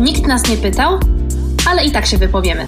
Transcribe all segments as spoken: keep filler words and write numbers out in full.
Nikt nas nie pytał, ale i tak się wypowiemy.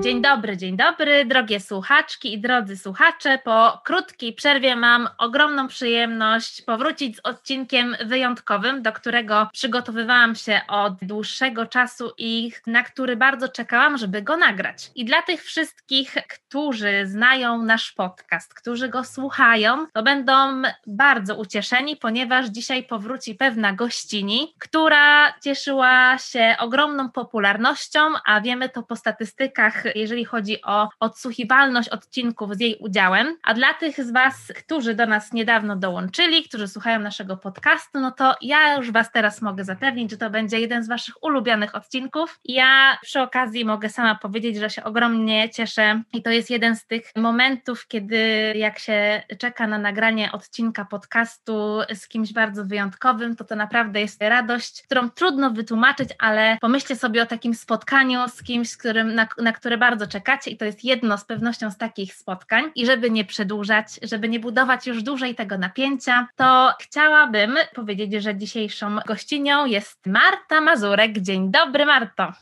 Dzień dobry, dzień dobry, drogie słuchaczki i drodzy słuchacze. Po krótkiej przerwie mam ogromną przyjemność powrócić z odcinkiem wyjątkowym, do którego przygotowywałam się od dłuższego czasu i na który bardzo czekałam, żeby go nagrać. I dla tych wszystkich, którzy znają nasz podcast, którzy go słuchają, to będą bardzo ucieszeni, ponieważ dzisiaj powróci pewna gościni, która cieszyła się ogromną popularnością, a wiemy to po statystykach, jeżeli chodzi o odsłuchiwalność odcinków z jej udziałem. A dla tych z Was, którzy do nas niedawno dołączyli, którzy słuchają naszego podcastu, no to ja już Was teraz mogę zapewnić, że to będzie jeden z Waszych ulubionych odcinków. Ja przy okazji mogę sama powiedzieć, że się ogromnie cieszę i to jest jeden z tych momentów, kiedy jak się czeka na nagranie odcinka podcastu z kimś bardzo wyjątkowym, to to naprawdę jest radość, którą trudno wytłumaczyć, ale pomyślcie sobie o takim spotkaniu z kimś, z którym, na, na które bardzo czekacie i to jest jedno z pewnością z takich spotkań. I żeby nie przedłużać, żeby nie budować już dłużej tego napięcia, to chciałabym powiedzieć, że dzisiejszą gościnią jest Marta Mazurek. Dzień dobry, Marto!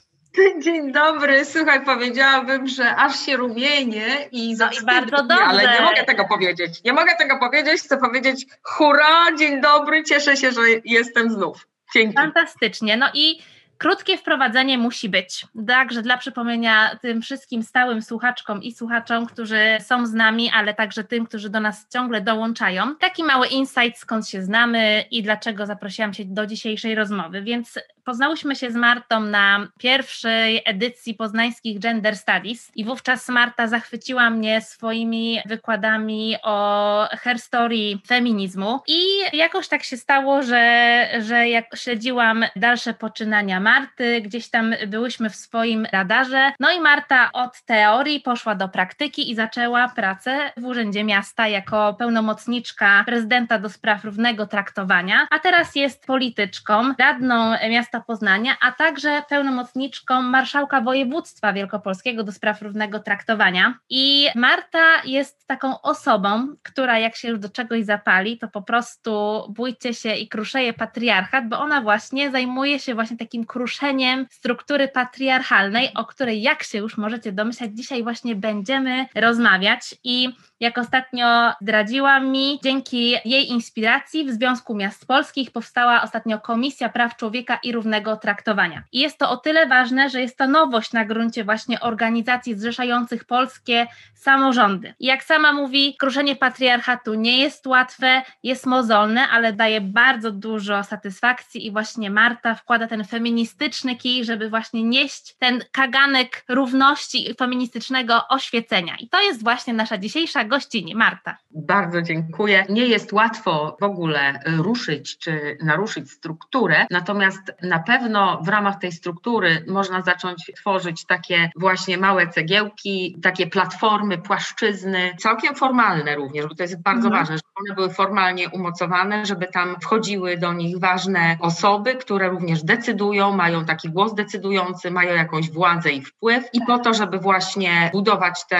Dzień dobry, słuchaj, powiedziałabym, że aż się rumienię i zawstydzę, no ale nie mogę tego powiedzieć. Nie mogę tego powiedzieć, chcę powiedzieć hurra, dzień dobry, cieszę się, że jestem znów. Dzięki. Fantastycznie, no i krótkie wprowadzenie musi być, także dla przypomnienia tym wszystkim stałym słuchaczkom i słuchaczom, którzy są z nami, ale także tym, którzy do nas ciągle dołączają. Taki mały insight, skąd się znamy i dlaczego zaprosiłam się do dzisiejszej rozmowy, więc poznałyśmy się z Martą na pierwszej edycji poznańskich Gender Studies i wówczas Marta zachwyciła mnie swoimi wykładami o herstorii feminizmu i jakoś tak się stało, że, że jak śledziłam dalsze poczynania Marty, gdzieś tam byłyśmy w swoim radarze, no i Marta od teorii poszła do praktyki i zaczęła pracę w Urzędzie Miasta jako pełnomocniczka prezydenta do spraw równego traktowania, a teraz jest polityczką, radną miasta Poznania, a także pełnomocniczką marszałka województwa wielkopolskiego do spraw równego traktowania. I Marta jest taką osobą, która jak się już do czegoś zapali, to po prostu bójcie się i kruszeje patriarchat, bo ona właśnie zajmuje się właśnie takim kruszeniem struktury patriarchalnej, o której jak się już możecie domyślać, dzisiaj właśnie będziemy rozmawiać i jak ostatnio zdradziła mi, dzięki jej inspiracji w Związku Miast Polskich powstała ostatnio Komisja Praw Człowieka i Równego Traktowania. I jest to o tyle ważne, że jest to nowość na gruncie właśnie organizacji zrzeszających polskie samorządy. I jak sama mówi, kruszenie patriarchatu nie jest łatwe, jest mozolne, ale daje bardzo dużo satysfakcji i właśnie Marta wkłada ten feministyczny kij, żeby właśnie nieść ten kaganek równości i feministycznego oświecenia. I to jest właśnie nasza dzisiejsza gościni, Marta. Bardzo dziękuję. Nie jest łatwo w ogóle ruszyć czy naruszyć strukturę, natomiast na pewno w ramach tej struktury można zacząć tworzyć takie właśnie małe cegiełki, takie platformy, płaszczyzny, całkiem formalne również, bo to jest bardzo mhm. ważne, żeby one były formalnie umocowane, żeby tam wchodziły do nich ważne osoby, które również decydują, mają taki głos decydujący, mają jakąś władzę i wpływ i po to, żeby właśnie budować te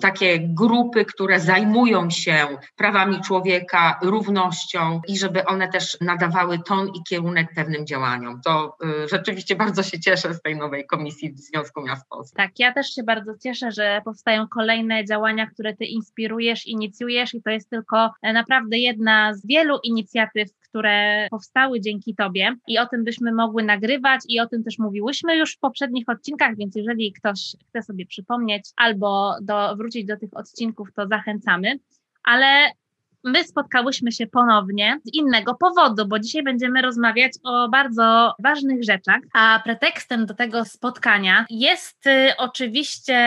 takie grupy, które zajmują się prawami człowieka, równością i żeby one też nadawały ton i kierunek pewnym działaniom. To y, rzeczywiście bardzo się cieszę z tej nowej komisji w Związku Miast Polskich. Tak, ja też się bardzo cieszę, że powstają kolejne działania, które Ty inspirujesz, inicjujesz i to jest tylko naprawdę jedna z wielu inicjatyw, które powstały dzięki Tobie i o tym byśmy mogły nagrywać i o tym też mówiłyśmy już w poprzednich odcinkach, więc jeżeli ktoś chce sobie przypomnieć albo do, wrócić do tych odcinków, to zachęcamy, ale my spotkałyśmy się ponownie z innego powodu, bo dzisiaj będziemy rozmawiać o bardzo ważnych rzeczach, a pretekstem do tego spotkania jest y, oczywiście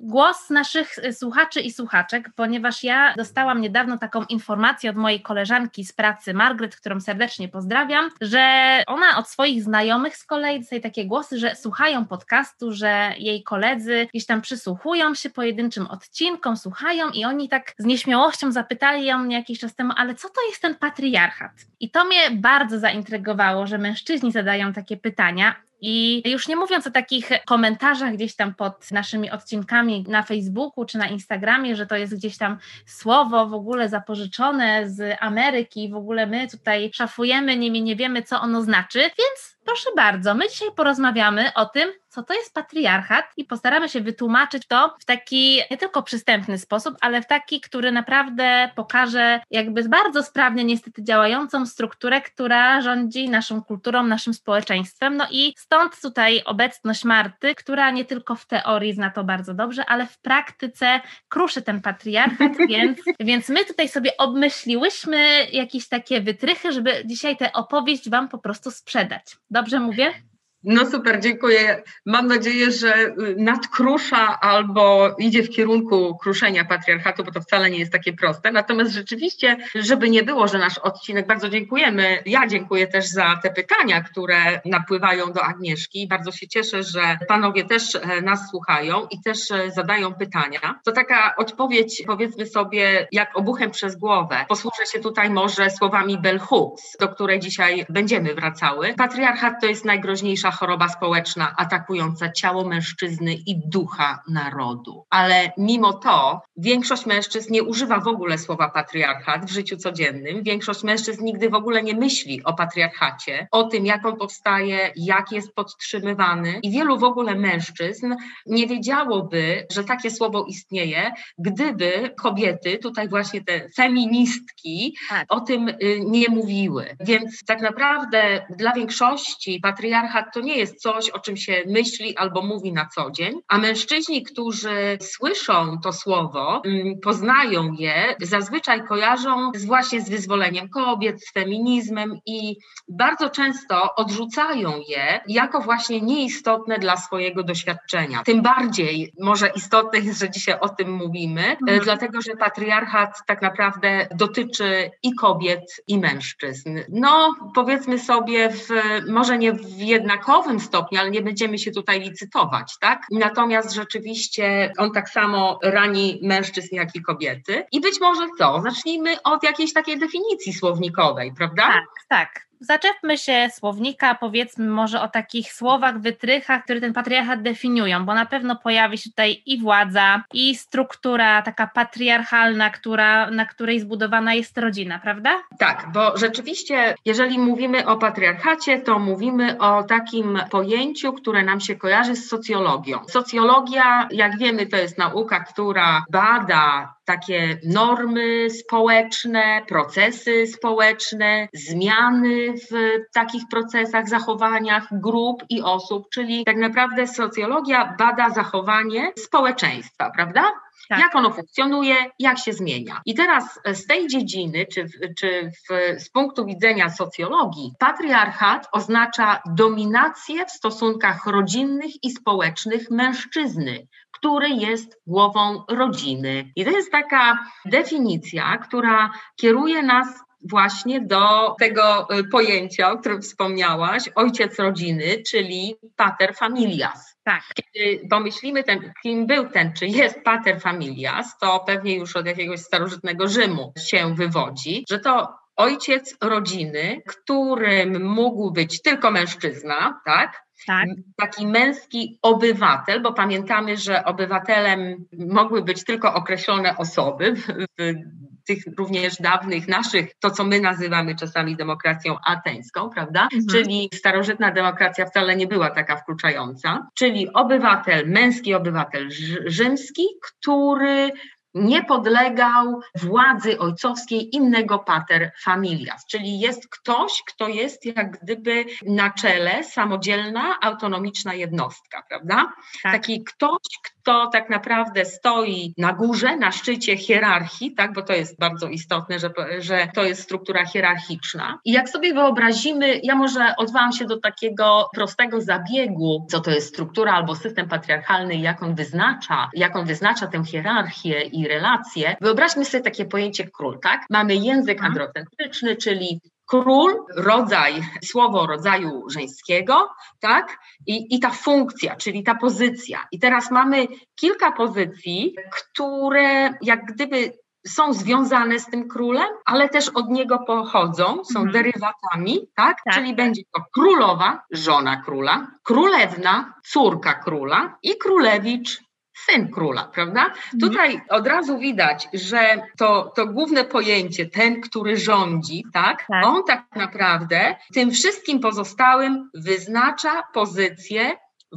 głos naszych słuchaczy i słuchaczek, ponieważ ja dostałam niedawno taką informację od mojej koleżanki z pracy, Margaret, którą serdecznie pozdrawiam, że ona od swoich znajomych z kolei dostaje takie głosy, że słuchają podcastu, że jej koledzy gdzieś tam przysłuchują się pojedynczym odcinkom, słuchają i oni tak z nieśmiałością zapytali ją jakiś czas temu, ale co to jest ten patriarchat? I to mnie bardzo zaintrygowało, że mężczyźni zadają takie pytania I już nie mówiąc o takich komentarzach gdzieś tam pod naszymi odcinkami na Facebooku czy na Instagramie, że to jest gdzieś tam słowo w ogóle zapożyczone z Ameryki, w ogóle my tutaj szafujemy nimi, nie wiemy co ono znaczy, więc proszę bardzo, my dzisiaj porozmawiamy o tym, co to jest patriarchat i postaramy się wytłumaczyć to w taki nie tylko przystępny sposób, ale w taki, który naprawdę pokaże jakby bardzo sprawnie niestety działającą strukturę, która rządzi naszą kulturą, naszym społeczeństwem. No i stąd tutaj obecność Marty, która nie tylko w teorii zna to bardzo dobrze, ale w praktyce kruszy ten patriarchat, więc, więc my tutaj sobie obmyśliłyśmy jakieś takie wytrychy, żeby dzisiaj tę opowieść Wam po prostu sprzedać. Dobrze mówię? No super, dziękuję. Mam nadzieję, że nadkrusza albo idzie w kierunku kruszenia patriarchatu, bo to wcale nie jest takie proste. Natomiast rzeczywiście, żeby nie było, że nasz odcinek, bardzo dziękujemy. Ja dziękuję też za te pytania, które napływają do Agnieszki. Bardzo się cieszę, że panowie też nas słuchają i też zadają pytania. To taka odpowiedź, powiedzmy sobie, jak obuchem przez głowę. Posłużę się tutaj może słowami bell hooks, do której dzisiaj będziemy wracały. Patriarchat to jest najgroźniejsza choroba społeczna atakująca ciało mężczyzny i ducha narodu. Ale mimo to większość mężczyzn nie używa w ogóle słowa patriarchat w życiu codziennym. Większość mężczyzn nigdy w ogóle nie myśli o patriarchacie, o tym, jak on powstaje, jak jest podtrzymywany. I wielu w ogóle mężczyzn nie wiedziałoby, że takie słowo istnieje, gdyby kobiety, tutaj właśnie te feministki, o tym nie mówiły. Więc tak naprawdę dla większości patriarchat to nie jest coś, o czym się myśli albo mówi na co dzień, a mężczyźni, którzy słyszą to słowo, poznają je, zazwyczaj kojarzą z właśnie z wyzwoleniem kobiet, z feminizmem i bardzo często odrzucają je jako właśnie nieistotne dla swojego doświadczenia. Tym bardziej może istotne jest, że dzisiaj o tym mówimy, mhm. dlatego że patriarchat tak naprawdę dotyczy i kobiet, i mężczyzn. No, powiedzmy sobie, w, może nie w jednak jednakowym stopniu, ale nie będziemy się tutaj licytować, tak? Natomiast rzeczywiście on tak samo rani mężczyzn, jak i kobiety. I być może co? Zacznijmy od jakiejś takiej definicji słownikowej, prawda? Tak, tak. Zaczepmy się słownika, powiedzmy może o takich słowach, wytrychach, które ten patriarchat definiują, bo na pewno pojawi się tutaj i władza, i struktura taka patriarchalna, która, na której zbudowana jest rodzina, prawda? Tak, bo rzeczywiście, jeżeli mówimy o patriarchacie, to mówimy o takim pojęciu, które nam się kojarzy z socjologią. Socjologia, jak wiemy, to jest nauka, która bada takie normy społeczne, procesy społeczne, zmiany w takich procesach, zachowaniach grup i osób, czyli tak naprawdę socjologia bada zachowanie społeczeństwa, prawda? Tak. Jak ono funkcjonuje, jak się zmienia. I teraz z tej dziedziny, czy, czy w, z punktu widzenia socjologii, patriarchat oznacza dominację w stosunkach rodzinnych i społecznych mężczyzny, który jest głową rodziny. I to jest taka definicja, która kieruje nas właśnie do tego pojęcia, o którym wspomniałaś, ojciec rodziny, czyli pater familias. Tak. Kiedy pomyślimy, ten, kim był ten, czy jest pater familias, to pewnie już od jakiegoś starożytnego Rzymu się wywodzi, że to ojciec rodziny, którym mógł być tylko mężczyzna, tak? Tak. Taki męski obywatel, bo pamiętamy, że obywatelem mogły być tylko określone osoby w tych również dawnych naszych, to co my nazywamy czasami demokracją ateńską, prawda? Mhm. Czyli starożytna demokracja wcale nie była taka wkluczająca, czyli obywatel, męski obywatel rzymski, który nie podlegał władzy ojcowskiej innego pater familias, czyli jest ktoś, kto jest jak gdyby na czele samodzielna, autonomiczna jednostka, prawda? Tak. Taki ktoś, kto tak naprawdę stoi na górze, na szczycie hierarchii, tak, bo to jest bardzo istotne, że, że to jest struktura hierarchiczna. I jak sobie wyobrazimy, ja może odwołam się do takiego prostego zabiegu, co to jest struktura albo system patriarchalny i jak on wyznacza, jak on wyznacza tę hierarchię i relacje. Wyobraźmy sobie takie pojęcie król, tak? Mamy język androcentryczny, czyli król, rodzaj, słowo rodzaju żeńskiego, tak? I, i ta funkcja, czyli ta pozycja. I teraz mamy kilka pozycji, które jak gdyby są związane z tym królem, ale też od niego pochodzą, są mhm. derywatami, tak? tak? Czyli będzie to królowa, żona króla, królewna, córka króla i królewicz, syn króla, prawda? Mhm. Tutaj od razu widać, że to, to główne pojęcie, ten, który rządzi, tak? tak? On tak naprawdę tym wszystkim pozostałym wyznacza pozycję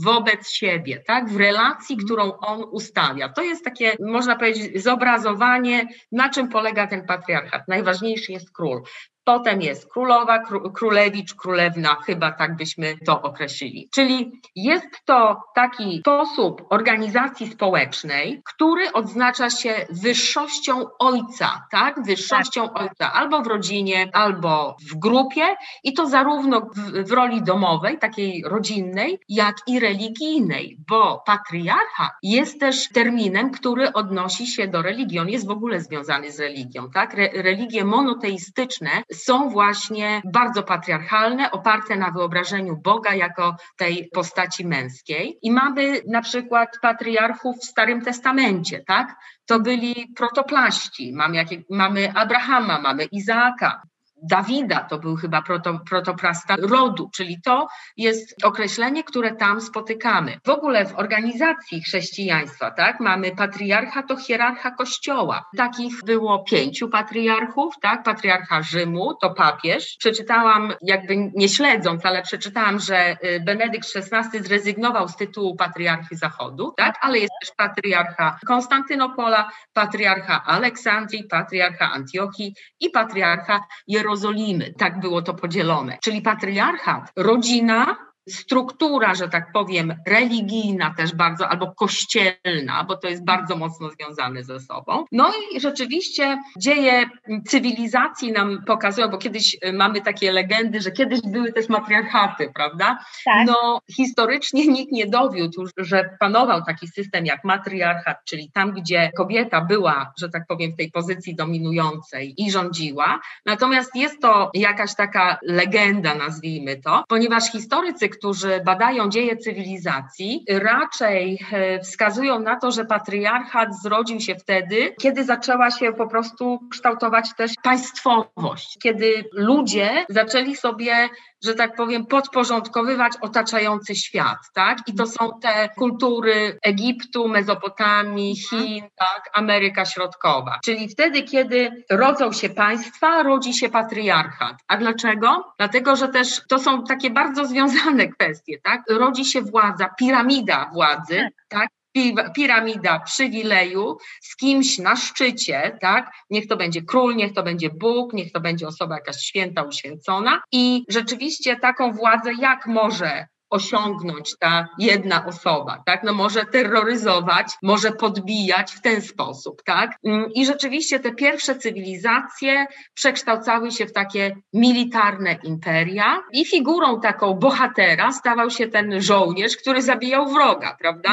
wobec siebie, tak? W relacji, którą on ustawia. To jest takie, można powiedzieć, zobrazowanie, na czym polega ten patriarchat. Najważniejszy jest król. Potem jest królowa, królewicz, królewna, chyba tak byśmy to określili. Czyli jest to taki sposób organizacji społecznej, który odznacza się wyższością ojca, tak? Wyższością tak. ojca albo w rodzinie, albo w grupie i to zarówno w, w roli domowej, takiej rodzinnej, jak i religijnej, bo patriarchat jest też terminem, który odnosi się do religii, on jest w ogóle związany z religią, tak? Re, religie monoteistyczne są właśnie bardzo patriarchalne, oparte na wyobrażeniu Boga jako tej postaci męskiej. I mamy na przykład patriarchów w Starym Testamencie, tak? To byli protoplaści, mamy, jakie, mamy Abrahama, mamy Izaaka, Dawida, to był chyba proto, protoplasta rodu, czyli to jest określenie, które tam spotykamy. W ogóle w organizacji chrześcijaństwa, tak, mamy patriarcha, to hierarcha kościoła. Takich było pięciu patriarchów, tak, patriarcha Rzymu, to papież. Przeczytałam, jakby nie śledząc, ale przeczytałam, że Benedykt szesnasty zrezygnował z tytułu patriarchy Zachodu, tak, ale jest też patriarcha Konstantynopola, patriarcha Aleksandrii, patriarcha Antiochii i patriarcha Jerozolimy. Jerozolimy. Tak było to podzielone. Czyli patriarchat, rodzina, struktura, że tak powiem, religijna też bardzo, albo kościelna, bo to jest bardzo mocno związane ze sobą. No i rzeczywiście dzieje cywilizacji nam pokazują, bo kiedyś mamy takie legendy, że kiedyś były też matriarchaty, prawda? Tak. No historycznie nikt nie dowiódł, że panował taki system jak matriarchat, czyli tam, gdzie kobieta była, że tak powiem, w tej pozycji dominującej i rządziła. Natomiast jest to jakaś taka legenda, nazwijmy to, ponieważ historycy, którzy badają dzieje cywilizacji, raczej wskazują na to, że patriarchat zrodził się wtedy, kiedy zaczęła się po prostu kształtować też państwowość, kiedy ludzie zaczęli sobie, że tak powiem, podporządkowywać otaczający świat, tak? I to są te kultury Egiptu, Mezopotamii, Chin, tak? Ameryka Środkowa. Czyli wtedy, kiedy rodzą się państwa, rodzi się patriarchat. A dlaczego? Dlatego, że też to są takie bardzo związane kwestie, tak? Rodzi się władza, piramida władzy, tak? Piramida przywileju z kimś na szczycie, tak? Niech to będzie król, niech to będzie Bóg, niech to będzie osoba jakaś święta, uświęcona i rzeczywiście taką władzę jak może osiągnąć ta jedna osoba, tak? No może terroryzować, może podbijać w ten sposób, tak? I rzeczywiście te pierwsze cywilizacje przekształcały się w takie militarne imperia i figurą taką bohatera stawał się ten żołnierz, który zabijał wroga, prawda?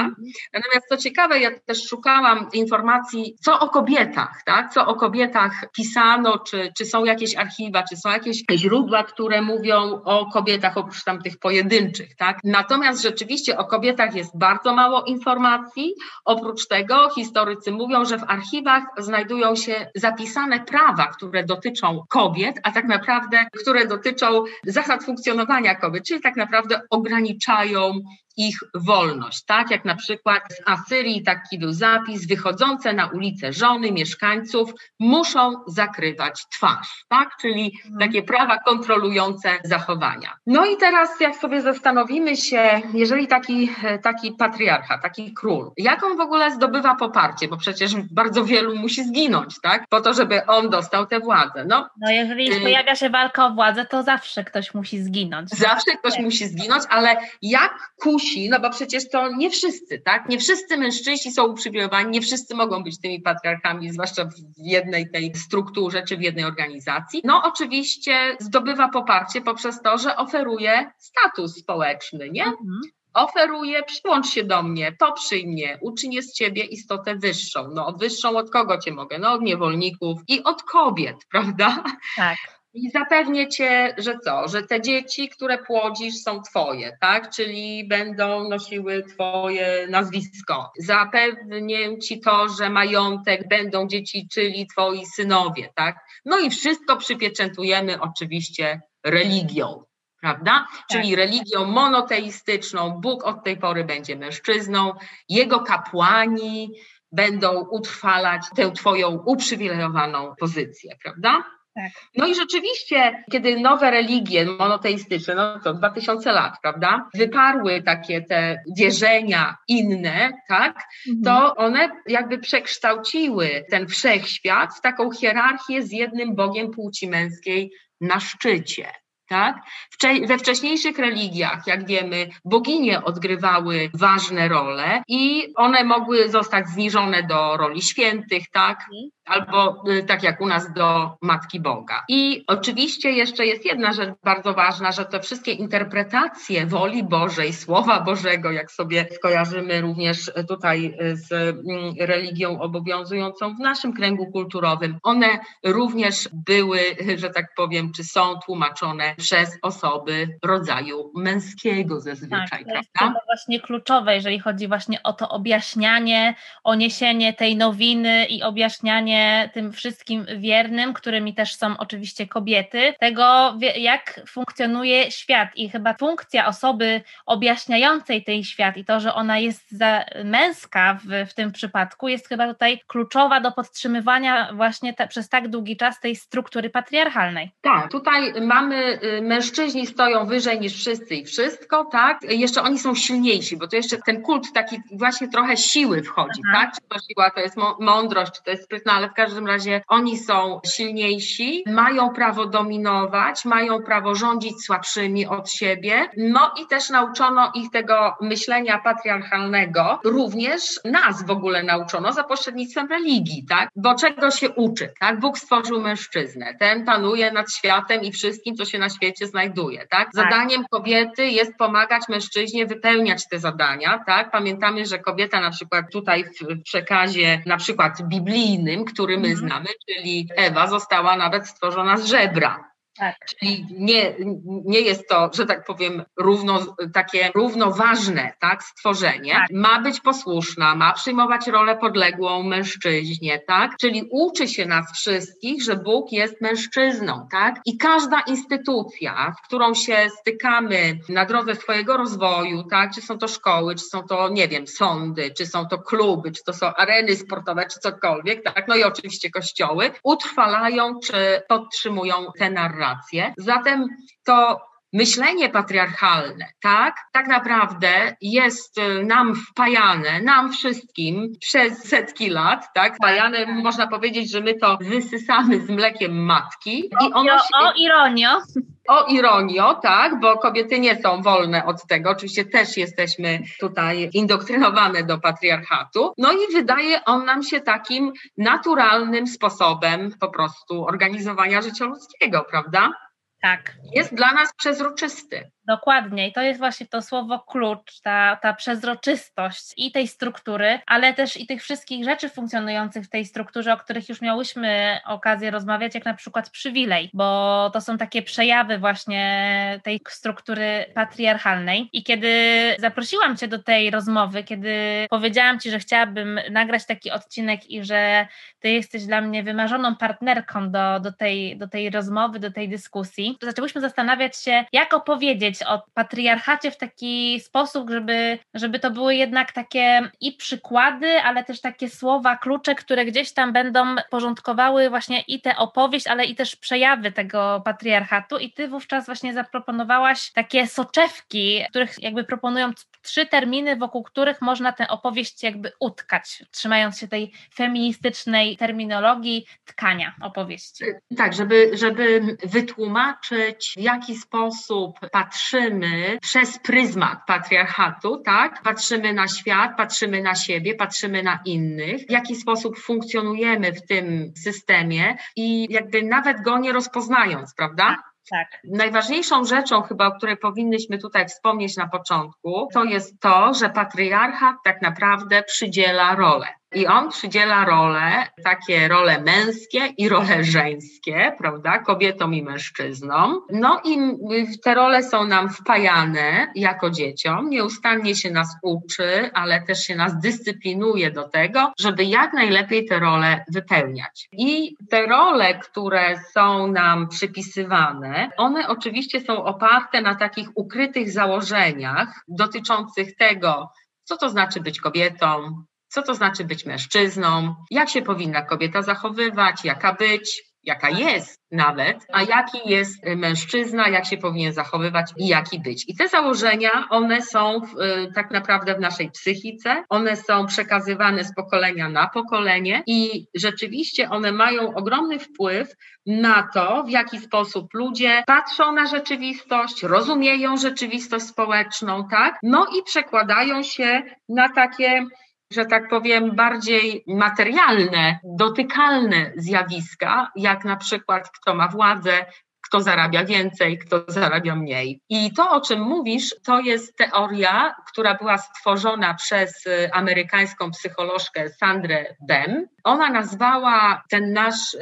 Natomiast co ciekawe, ja też szukałam informacji, co o kobietach, tak? Co o kobietach pisano, czy, czy są jakieś archiwa, czy są jakieś źródła, które mówią o kobietach oprócz tam tych pojedynczych, tak? Natomiast rzeczywiście o kobietach jest bardzo mało informacji. Oprócz tego historycy mówią, że w archiwach znajdują się zapisane prawa, które dotyczą kobiet, a tak naprawdę, które dotyczą zasad funkcjonowania kobiet, czyli tak naprawdę ograniczają ich wolność, tak? Jak na przykład z Asyrii taki był zapis, wychodzące na ulicę żony mieszkańców muszą zakrywać twarz, tak? Czyli takie prawa kontrolujące zachowania. No i teraz jak sobie zastanowimy się, jeżeli taki, taki patriarcha, taki król, jak on w ogóle zdobywa poparcie, bo przecież bardzo wielu musi zginąć, tak? Po to, żeby on dostał tę władzę. No, no jeżeli y- pojawia się walka o władzę, to zawsze ktoś musi zginąć. Zawsze ktoś tak. musi zginąć, ale jak kusi, no bo przecież to nie wszyscy, tak? Nie wszyscy mężczyźni są uprzywilejowani, nie wszyscy mogą być tymi patriarchami, zwłaszcza w jednej tej strukturze czy w jednej organizacji. No oczywiście zdobywa poparcie poprzez to, że oferuje status społeczny, nie? Mhm. Oferuje, przyłącz się do mnie, poprzyj mnie, uczynię z ciebie istotę wyższą. No wyższą od kogo cię mogę? No od niewolników i od kobiet, prawda? Tak. I zapewnię cię, że co, że te dzieci, które płodzisz, są twoje, tak? Czyli będą nosiły twoje nazwisko. Zapewnię ci to, że majątek będą dziedziczyli twoi synowie, tak? No i wszystko przypieczętujemy oczywiście religią, prawda? Czyli religią monoteistyczną. Bóg od tej pory będzie mężczyzną, jego kapłani będą utrwalać tę twoją uprzywilejowaną pozycję, prawda? Tak. No i rzeczywiście, kiedy nowe religie monoteistyczne, no to dwa tysiące lat, prawda, wyparły takie te wierzenia inne, tak, mhm. to one jakby przekształciły ten wszechświat w taką hierarchię z jednym Bogiem płci męskiej na szczycie. Tak? We wcześniejszych religiach, jak wiemy, boginie odgrywały ważne role i one mogły zostać zniżone do roli świętych, tak? Albo tak jak u nas do Matki Boga. I oczywiście jeszcze jest jedna rzecz bardzo ważna, że te wszystkie interpretacje woli Bożej, Słowa Bożego, jak sobie skojarzymy również tutaj z religią obowiązującą w naszym kręgu kulturowym, one również były, że tak powiem, czy są tłumaczone przez osoby rodzaju męskiego zazwyczaj, tak, prawda? To jest właśnie kluczowe, jeżeli chodzi właśnie o to objaśnianie, o niesienie tej nowiny i objaśnianie tym wszystkim wiernym, którymi też są oczywiście kobiety, tego jak funkcjonuje świat i chyba funkcja osoby objaśniającej ten świat i to, że ona jest za męska w, w tym przypadku jest chyba tutaj kluczowa do podtrzymywania właśnie te, przez tak długi czas tej struktury patriarchalnej. Tak, tutaj mamy mężczyźni stoją wyżej niż wszyscy i wszystko, tak? Jeszcze oni są silniejsi, bo to jeszcze ten kult taki właśnie trochę siły wchodzi, Aha. tak? Czy to siła, to jest mądrość, czy to jest sprytna, ale w każdym razie oni są silniejsi, mają prawo dominować, mają prawo rządzić słabszymi od siebie, no i też nauczono ich tego myślenia patriarchalnego, również nas w ogóle nauczono za pośrednictwem religii, tak? Bo czego się uczy, tak? Bóg stworzył mężczyznę, ten panuje nad światem i wszystkim, co się na świecie znajduje, tak? Zadaniem kobiety jest pomagać mężczyźnie wypełniać te zadania, tak? Pamiętamy, że kobieta na przykład tutaj w przekazie na przykład biblijnym, który my znamy, czyli Ewa została nawet stworzona z żebra. Tak. Czyli nie, nie jest to, że tak powiem, równo, takie równoważne tak, stworzenie. Tak. Ma być posłuszna, ma przyjmować rolę podległą mężczyźnie, tak? Czyli uczy się nas wszystkich, że Bóg jest mężczyzną, tak? I każda instytucja, z którą się stykamy na drodze swojego rozwoju, tak? Czy są to szkoły, czy są to, nie wiem, sądy, czy są to kluby, czy to są areny sportowe, czy cokolwiek, tak? No i oczywiście kościoły, utrwalają, czy podtrzymują tę narrację. Zatem to myślenie patriarchalne, tak, tak naprawdę jest nam wpajane, nam wszystkim przez setki lat, tak, wpajane, można powiedzieć, że my to wysysamy z mlekiem matki. I ono się... O ironio. O ironio, tak, bo kobiety nie są wolne od tego, oczywiście też jesteśmy tutaj indoktrynowane do patriarchatu, no i wydaje on nam się takim naturalnym sposobem po prostu organizowania życia ludzkiego, prawda? Tak. Jest dla nas przezroczysty. Dokładnie i to jest właśnie to słowo klucz, ta, ta przezroczystość i tej struktury, ale też i tych wszystkich rzeczy funkcjonujących w tej strukturze, o których już miałyśmy okazję rozmawiać, jak na przykład przywilej, bo to są takie przejawy właśnie tej struktury patriarchalnej i kiedy zaprosiłam Cię do tej rozmowy, kiedy powiedziałam Ci, że chciałabym nagrać taki odcinek i że Ty jesteś dla mnie wymarzoną partnerką do, do, tej, do tej rozmowy, do tej dyskusji, to zaczęłyśmy zastanawiać się, jak opowiedzieć o patriarchacie w taki sposób, żeby, żeby to były jednak takie i przykłady, ale też takie słowa, klucze, które gdzieś tam będą porządkowały właśnie i tę opowieść, ale i też przejawy tego patriarchatu i Ty wówczas właśnie zaproponowałaś takie soczewki, których jakby proponują trzy terminy, wokół których można tę opowieść jakby utkać, trzymając się tej feministycznej terminologii tkania opowieści. Tak, żeby, żeby wytłumaczyć, w jaki sposób patriarchat patrzymy przez pryzmat patriarchatu, tak? Patrzymy na świat, patrzymy na siebie, patrzymy na innych, w jaki sposób funkcjonujemy w tym systemie i jakby nawet go nie rozpoznając, prawda? Tak. Najważniejszą rzeczą chyba, o której powinnyśmy tutaj wspomnieć na początku, to jest to, że patriarchat tak naprawdę przydziela rolę. I on przydziela role, takie role męskie i role żeńskie, prawda, kobietom i mężczyznom. No i te role są nam wpajane jako dzieciom, nieustannie się nas uczy, ale też się nas dyscyplinuje do tego, żeby jak najlepiej te role wypełniać. I te role, które są nam przypisywane, one oczywiście są oparte na takich ukrytych założeniach dotyczących tego, co to znaczy być kobietą, co to znaczy być mężczyzną, jak się powinna kobieta zachowywać, jaka być, jaka jest nawet, a jaki jest mężczyzna, jak się powinien zachowywać i jaki być. I te założenia, one są w, tak naprawdę w naszej psychice, one są przekazywane z pokolenia na pokolenie i rzeczywiście one mają ogromny wpływ na to, w jaki sposób ludzie patrzą na rzeczywistość, rozumieją rzeczywistość społeczną, tak? No i przekładają się na takie, że tak powiem, bardziej materialne, dotykalne zjawiska, jak na przykład kto ma władzę, kto zarabia więcej, kto zarabia mniej. I to, o czym mówisz, to jest teoria, która była stworzona przez amerykańską psycholożkę Sandrę Bem. Ona nazwała ten nasz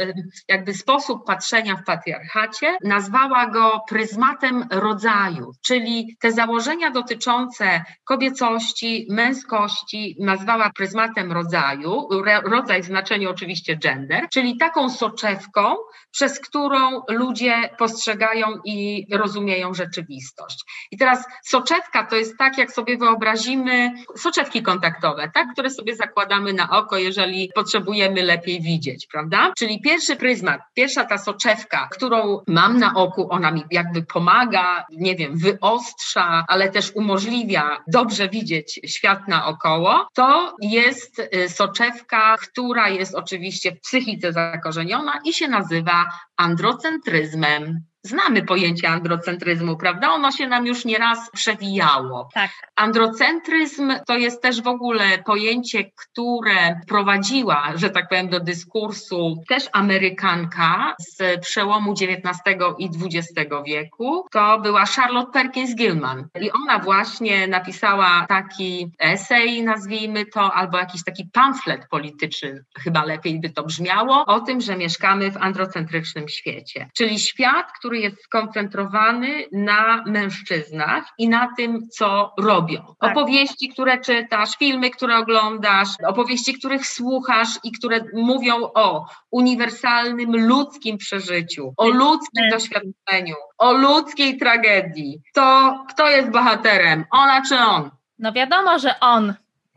jakby sposób patrzenia w patriarchacie, nazwała go pryzmatem rodzaju, czyli te założenia dotyczące kobiecości, męskości nazwała pryzmatem rodzaju, rodzaj w znaczeniu oczywiście gender, czyli taką soczewką, przez którą ludzie postrzegają i rozumieją rzeczywistość. I teraz soczewka to jest tak, jak sobie wyobrazimy soczewki kontaktowe, tak, które sobie zakładamy na oko, jeżeli potrzebujemy lepiej widzieć, prawda? Czyli pierwszy pryzmat, pierwsza ta soczewka, którą mam na oku, ona mi jakby pomaga, nie wiem, wyostrza, ale też umożliwia dobrze widzieć świat naokoło, to jest soczewka, która jest oczywiście w psychice zakorzeniona i się nazywa androcentryzmem. Znamy pojęcie androcentryzmu, prawda? Ono się nam już nieraz przewijało. Tak. Androcentryzm to jest też w ogóle pojęcie, które prowadziła, że tak powiem, do dyskursu też Amerykanka z przełomu dziewiętnastego i dwudziestego wieku. To była Charlotte Perkins Gilman. I ona właśnie napisała taki esej, nazwijmy to, albo jakiś taki pamflet polityczny, chyba lepiej by to brzmiało, o tym, że mieszkamy w androcentrycznym świecie. Czyli świat, który jest skoncentrowany na mężczyznach i na tym, co robią. Opowieści, które czytasz, filmy, które oglądasz, opowieści, których słuchasz i które mówią o uniwersalnym ludzkim przeżyciu, o ludzkim doświadczeniu, o ludzkiej tragedii. To kto jest bohaterem? Ona czy on? No wiadomo, że on.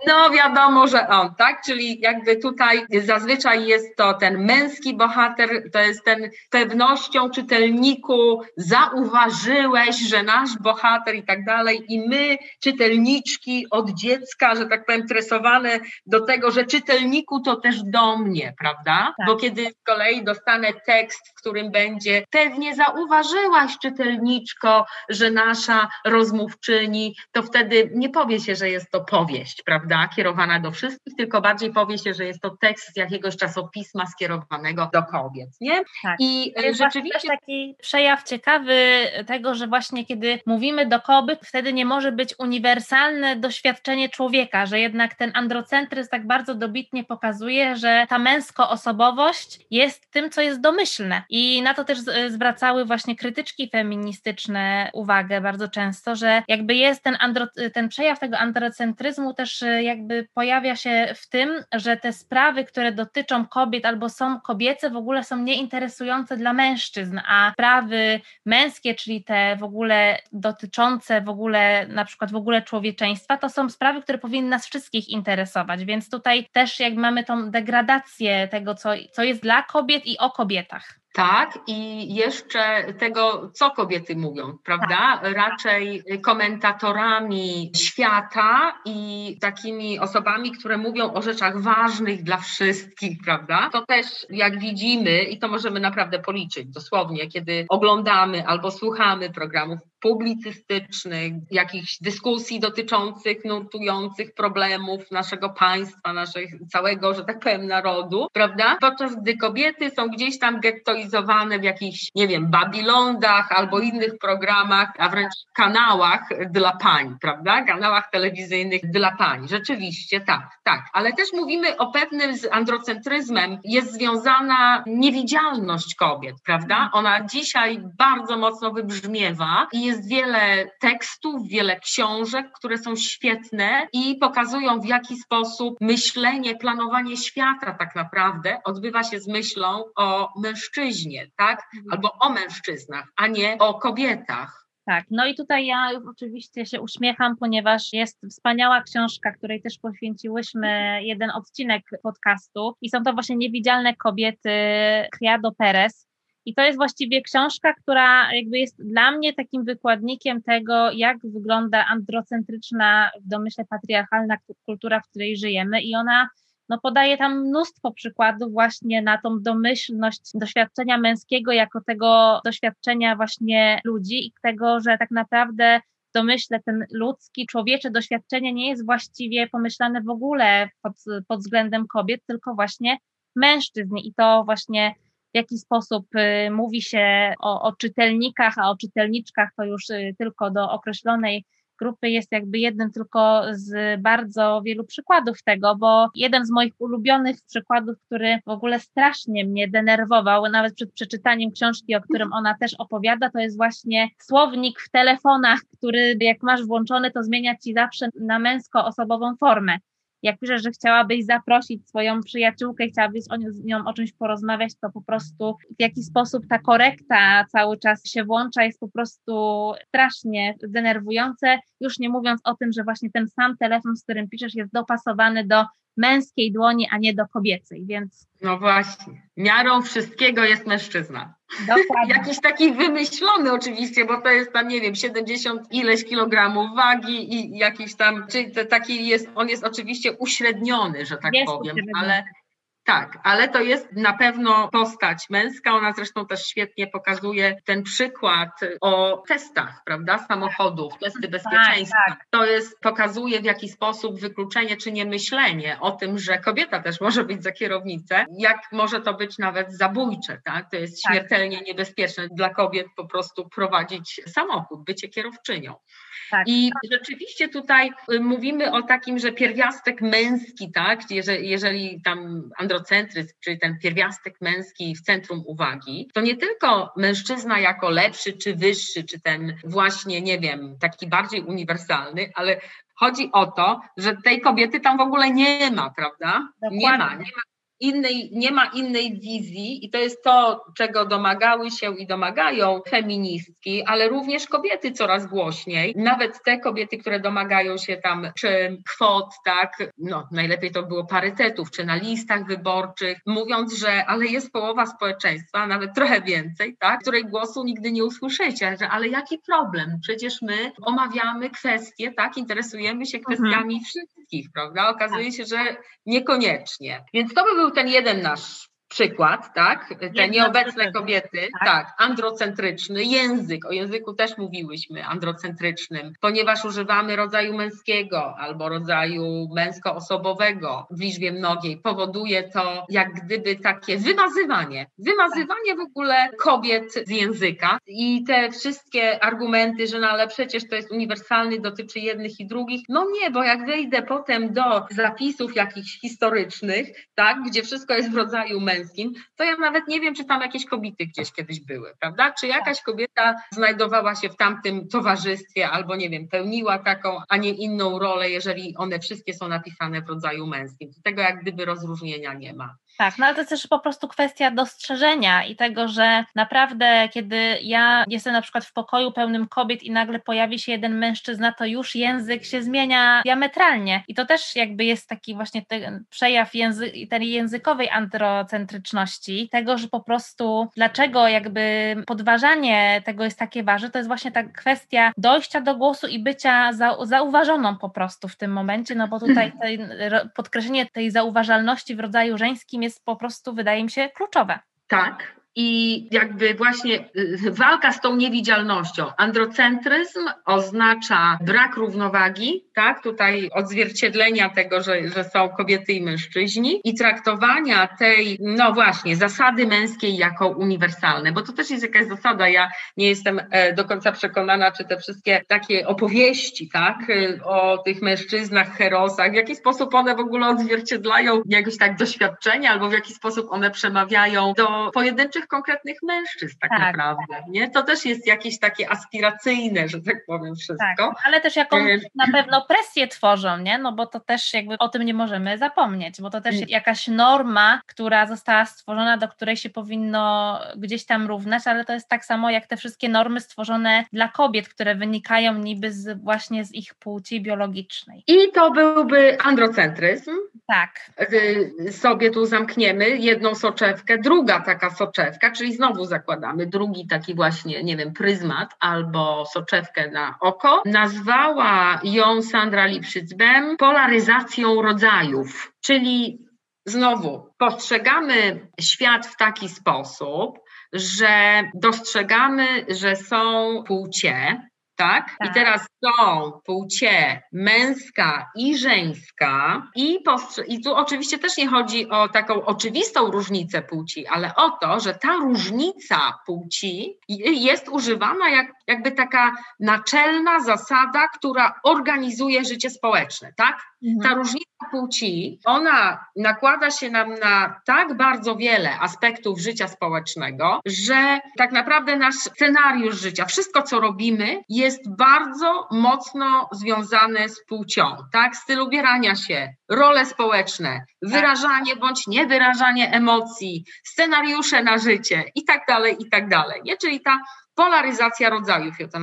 No wiadomo, że on, tak? Czyli jakby tutaj zazwyczaj jest to ten męski bohater, to jest ten pewnością czytelniku, zauważyłeś, że nasz bohater i tak dalej i my czytelniczki od dziecka, że tak powiem, tresowane do tego, że czytelniku to też do mnie, prawda? Tak. Bo kiedy z kolei dostanę tekst, w którym będzie pewnie zauważyłaś czytelniczko, że nasza rozmówczyni, to wtedy nie powie się, że jest to powieść, prawda? Kierowana do wszystkich, tylko bardziej powie się, że jest to tekst z jakiegoś czasopisma skierowanego do kobiet, nie? Tak. I to jest rzeczywiście też taki przejaw ciekawy tego, że właśnie kiedy mówimy do kobiet, wtedy nie może być uniwersalne doświadczenie człowieka, że jednak ten androcentryzm tak bardzo dobitnie pokazuje, że ta męskoosobowość jest tym, co jest domyślne. I na to też zwracały właśnie krytyczki feministyczne uwagę bardzo często, że jakby jest ten, andro, ten przejaw tego androcentryzmu też jakby pojawia się w tym, że te sprawy, które dotyczą kobiet albo są kobiece, w ogóle są nieinteresujące dla mężczyzn, a sprawy męskie, czyli te w ogóle dotyczące w ogóle na przykład w ogóle człowieczeństwa, to są sprawy, które powinny nas wszystkich interesować, więc tutaj też jak mamy tą degradację tego, co, co jest dla kobiet i o kobietach. Tak, i jeszcze tego, co kobiety mówią, prawda? Raczej komentatorami świata i takimi osobami, które mówią o rzeczach ważnych dla wszystkich, prawda? To też jak widzimy, i to możemy naprawdę policzyć dosłownie, kiedy oglądamy albo słuchamy programów publicystycznych, jakichś dyskusji dotyczących nurtujących problemów naszego państwa, naszego całego, że tak powiem, narodu, prawda? Podczas gdy kobiety są gdzieś tam gettoizowane, realizowane w jakichś, nie wiem, Babylondach albo innych programach, a wręcz kanałach dla pań, prawda? Kanałach telewizyjnych dla pań. Rzeczywiście, tak, tak. Ale też mówimy o pewnym z androcentryzmem jest związana niewidzialność kobiet, prawda? Ona dzisiaj bardzo mocno wybrzmiewa i jest wiele tekstów, wiele książek, które są świetne i pokazują, w jaki sposób myślenie, planowanie świata tak naprawdę odbywa się z myślą o mężczyźnie, tak? Albo o mężczyznach, a nie o kobietach. Tak, no i tutaj ja oczywiście się uśmiecham, ponieważ jest wspaniała książka, której też poświęciłyśmy jeden odcinek podcastu i są to właśnie Niewidzialne kobiety Criado Perez. I to jest właściwie książka, która jakby jest dla mnie takim wykładnikiem tego, jak wygląda androcentryczna, w domyśle patriarchalna kultura, w której żyjemy, i ona no, podaje tam mnóstwo przykładów właśnie na tą domyślność doświadczenia męskiego jako tego doświadczenia właśnie ludzi i tego, że tak naprawdę w domyśle ten ludzki, człowiecze doświadczenie nie jest właściwie pomyślane w ogóle pod, pod względem kobiet, tylko właśnie mężczyzn, i to właśnie w jaki sposób y, mówi się o, o czytelnikach, a o czytelniczkach to już y, tylko do określonej grupy jest jakby jednym tylko z bardzo wielu przykładów tego, bo jeden z moich ulubionych przykładów, który w ogóle strasznie mnie denerwował, nawet przed przeczytaniem książki, o którym ona też opowiada, to jest właśnie słownik w telefonach, który jak masz włączony, to zmienia ci zawsze na męskoosobową formę. Jak piszesz, że chciałabyś zaprosić swoją przyjaciółkę, chciałabyś o nią, z nią o czymś porozmawiać, to po prostu w jaki sposób ta korekta cały czas się włącza, jest po prostu strasznie denerwujące, już nie mówiąc o tym, że właśnie ten sam telefon, z którym piszesz, jest dopasowany do męskiej dłoni, a nie do kobiecej, więc... No właśnie, miarą wszystkiego jest mężczyzna. Dokładnie. Jakiś taki wymyślony oczywiście, bo to jest tam, nie wiem, siedemdziesiąt ileś kilogramów wagi i jakiś tam, czyli to taki jest, on jest oczywiście uśredniony, że tak jest powiem, ale... Tak, ale to jest na pewno postać męska, ona zresztą też świetnie pokazuje ten przykład o testach, prawda, samochodów, testy bezpieczeństwa. Tak, tak. To jest, pokazuje w jaki sposób wykluczenie czy niemyślenie o tym, że kobieta też może być za kierownicę, jak może to być nawet zabójcze, tak, to jest śmiertelnie tak. niebezpieczne dla kobiet po prostu prowadzić samochód, bycie kierowczynią. Tak. I rzeczywiście tutaj mówimy o takim, że pierwiastek męski, tak, jeżeli, jeżeli tam androcentryzm, czyli ten pierwiastek męski w centrum uwagi, to nie tylko mężczyzna jako lepszy czy wyższy, czy ten właśnie, nie wiem, taki bardziej uniwersalny, ale chodzi o to, że tej kobiety tam w ogóle nie ma, prawda? Dokładnie. Nie ma, nie ma. Innej, nie ma innej wizji i to jest to, czego domagały się i domagają feministki, ale również kobiety coraz głośniej. Nawet te kobiety, które domagają się tam czy kwot, tak, no najlepiej to było parytetów, czy na listach wyborczych, mówiąc, że ale jest połowa społeczeństwa, nawet trochę więcej, tak, której głosu nigdy nie usłyszycie, że ale jaki problem? Przecież my omawiamy kwestie, tak, interesujemy się kwestiami mhm. wszystkich, prawda? Okazuje się, że niekoniecznie. Więc to by był ten jeden nasz przykład, tak? Te nieobecne kobiety, tak. tak, androcentryczny język, o języku też mówiłyśmy, androcentrycznym, ponieważ używamy rodzaju męskiego albo rodzaju męskoosobowego w liczbie mnogiej, powoduje to jak gdyby takie wymazywanie, wymazywanie w ogóle kobiet z języka i te wszystkie argumenty, że no ale przecież to jest uniwersalny, dotyczy jednych i drugich, no nie, bo jak wejdę potem do zapisów jakichś historycznych, tak, gdzie wszystko jest w rodzaju męskim, to ja nawet nie wiem, czy tam jakieś kobiety gdzieś kiedyś były, prawda? Czy jakaś kobieta znajdowała się w tamtym towarzystwie albo, nie wiem, pełniła taką, a nie inną rolę, jeżeli one wszystkie są napisane w rodzaju męskim. Tego jak gdyby rozróżnienia nie ma. Tak, no ale to jest też po prostu kwestia dostrzeżenia i tego, że naprawdę kiedy ja jestem na przykład w pokoju pełnym kobiet i nagle pojawi się jeden mężczyzna, to już język się zmienia diametralnie i to też jakby jest taki właśnie ten przejaw języ- tej językowej androcentryczności, tego, że po prostu dlaczego jakby podważanie tego jest takie ważne, to jest właśnie ta kwestia dojścia do głosu i bycia za- zauważoną po prostu w tym momencie, no bo tutaj tej, podkreślenie tej zauważalności w rodzaju żeńskim jest po prostu, wydaje mi się, kluczowe. Tak. I jakby właśnie walka z tą niewidzialnością. Androcentryzm oznacza brak równowagi, tak? Tutaj odzwierciedlenia tego, że, że są kobiety i mężczyźni i traktowania tej, no właśnie, zasady męskiej jako uniwersalne, bo to też jest jakaś zasada. Ja nie jestem do końca przekonana, czy te wszystkie takie opowieści, tak? O tych mężczyznach, herosach, w jaki sposób one w ogóle odzwierciedlają jakieś tak doświadczenia albo w jaki sposób one przemawiają do pojedynczych konkretnych mężczyzn tak, tak naprawdę, tak. Nie? To też jest jakieś takie aspiracyjne, że tak powiem wszystko. Tak, ale też jaką na pewno presję tworzą, nie? No bo to też jakby o tym nie możemy zapomnieć, bo to też jest jakaś norma, która została stworzona, do której się powinno gdzieś tam równać, ale to jest tak samo jak te wszystkie normy stworzone dla kobiet, które wynikają niby z, właśnie z ich płci biologicznej. I to byłby androcentryzm. Tak. Sobie tu zamkniemy jedną soczewkę, druga taka soczewka, czyli znowu zakładamy drugi taki właśnie, nie wiem, pryzmat albo soczewkę na oko. Nazwała ją Sandra Bem polaryzacją rodzajów, czyli znowu postrzegamy świat w taki sposób, że dostrzegamy, że są płcie, tak? Tak. I teraz są płcie męska i żeńska i, postrze- i tu oczywiście też nie chodzi o taką oczywistą różnicę płci, ale o to, że ta różnica płci jest używana jak, jakby taka naczelna zasada, która organizuje życie społeczne, tak? Mhm. Ta różnica płci, ona nakłada się nam na tak bardzo wiele aspektów życia społecznego, że tak naprawdę nasz scenariusz życia, wszystko co robimy jest bardzo mocno związane z płcią, tak? Styl ubierania się, role społeczne, wyrażanie bądź niewyrażanie emocji, scenariusze na życie i tak dalej, i tak dalej, nie? Czyli ta polaryzacja rodzajów, ja to,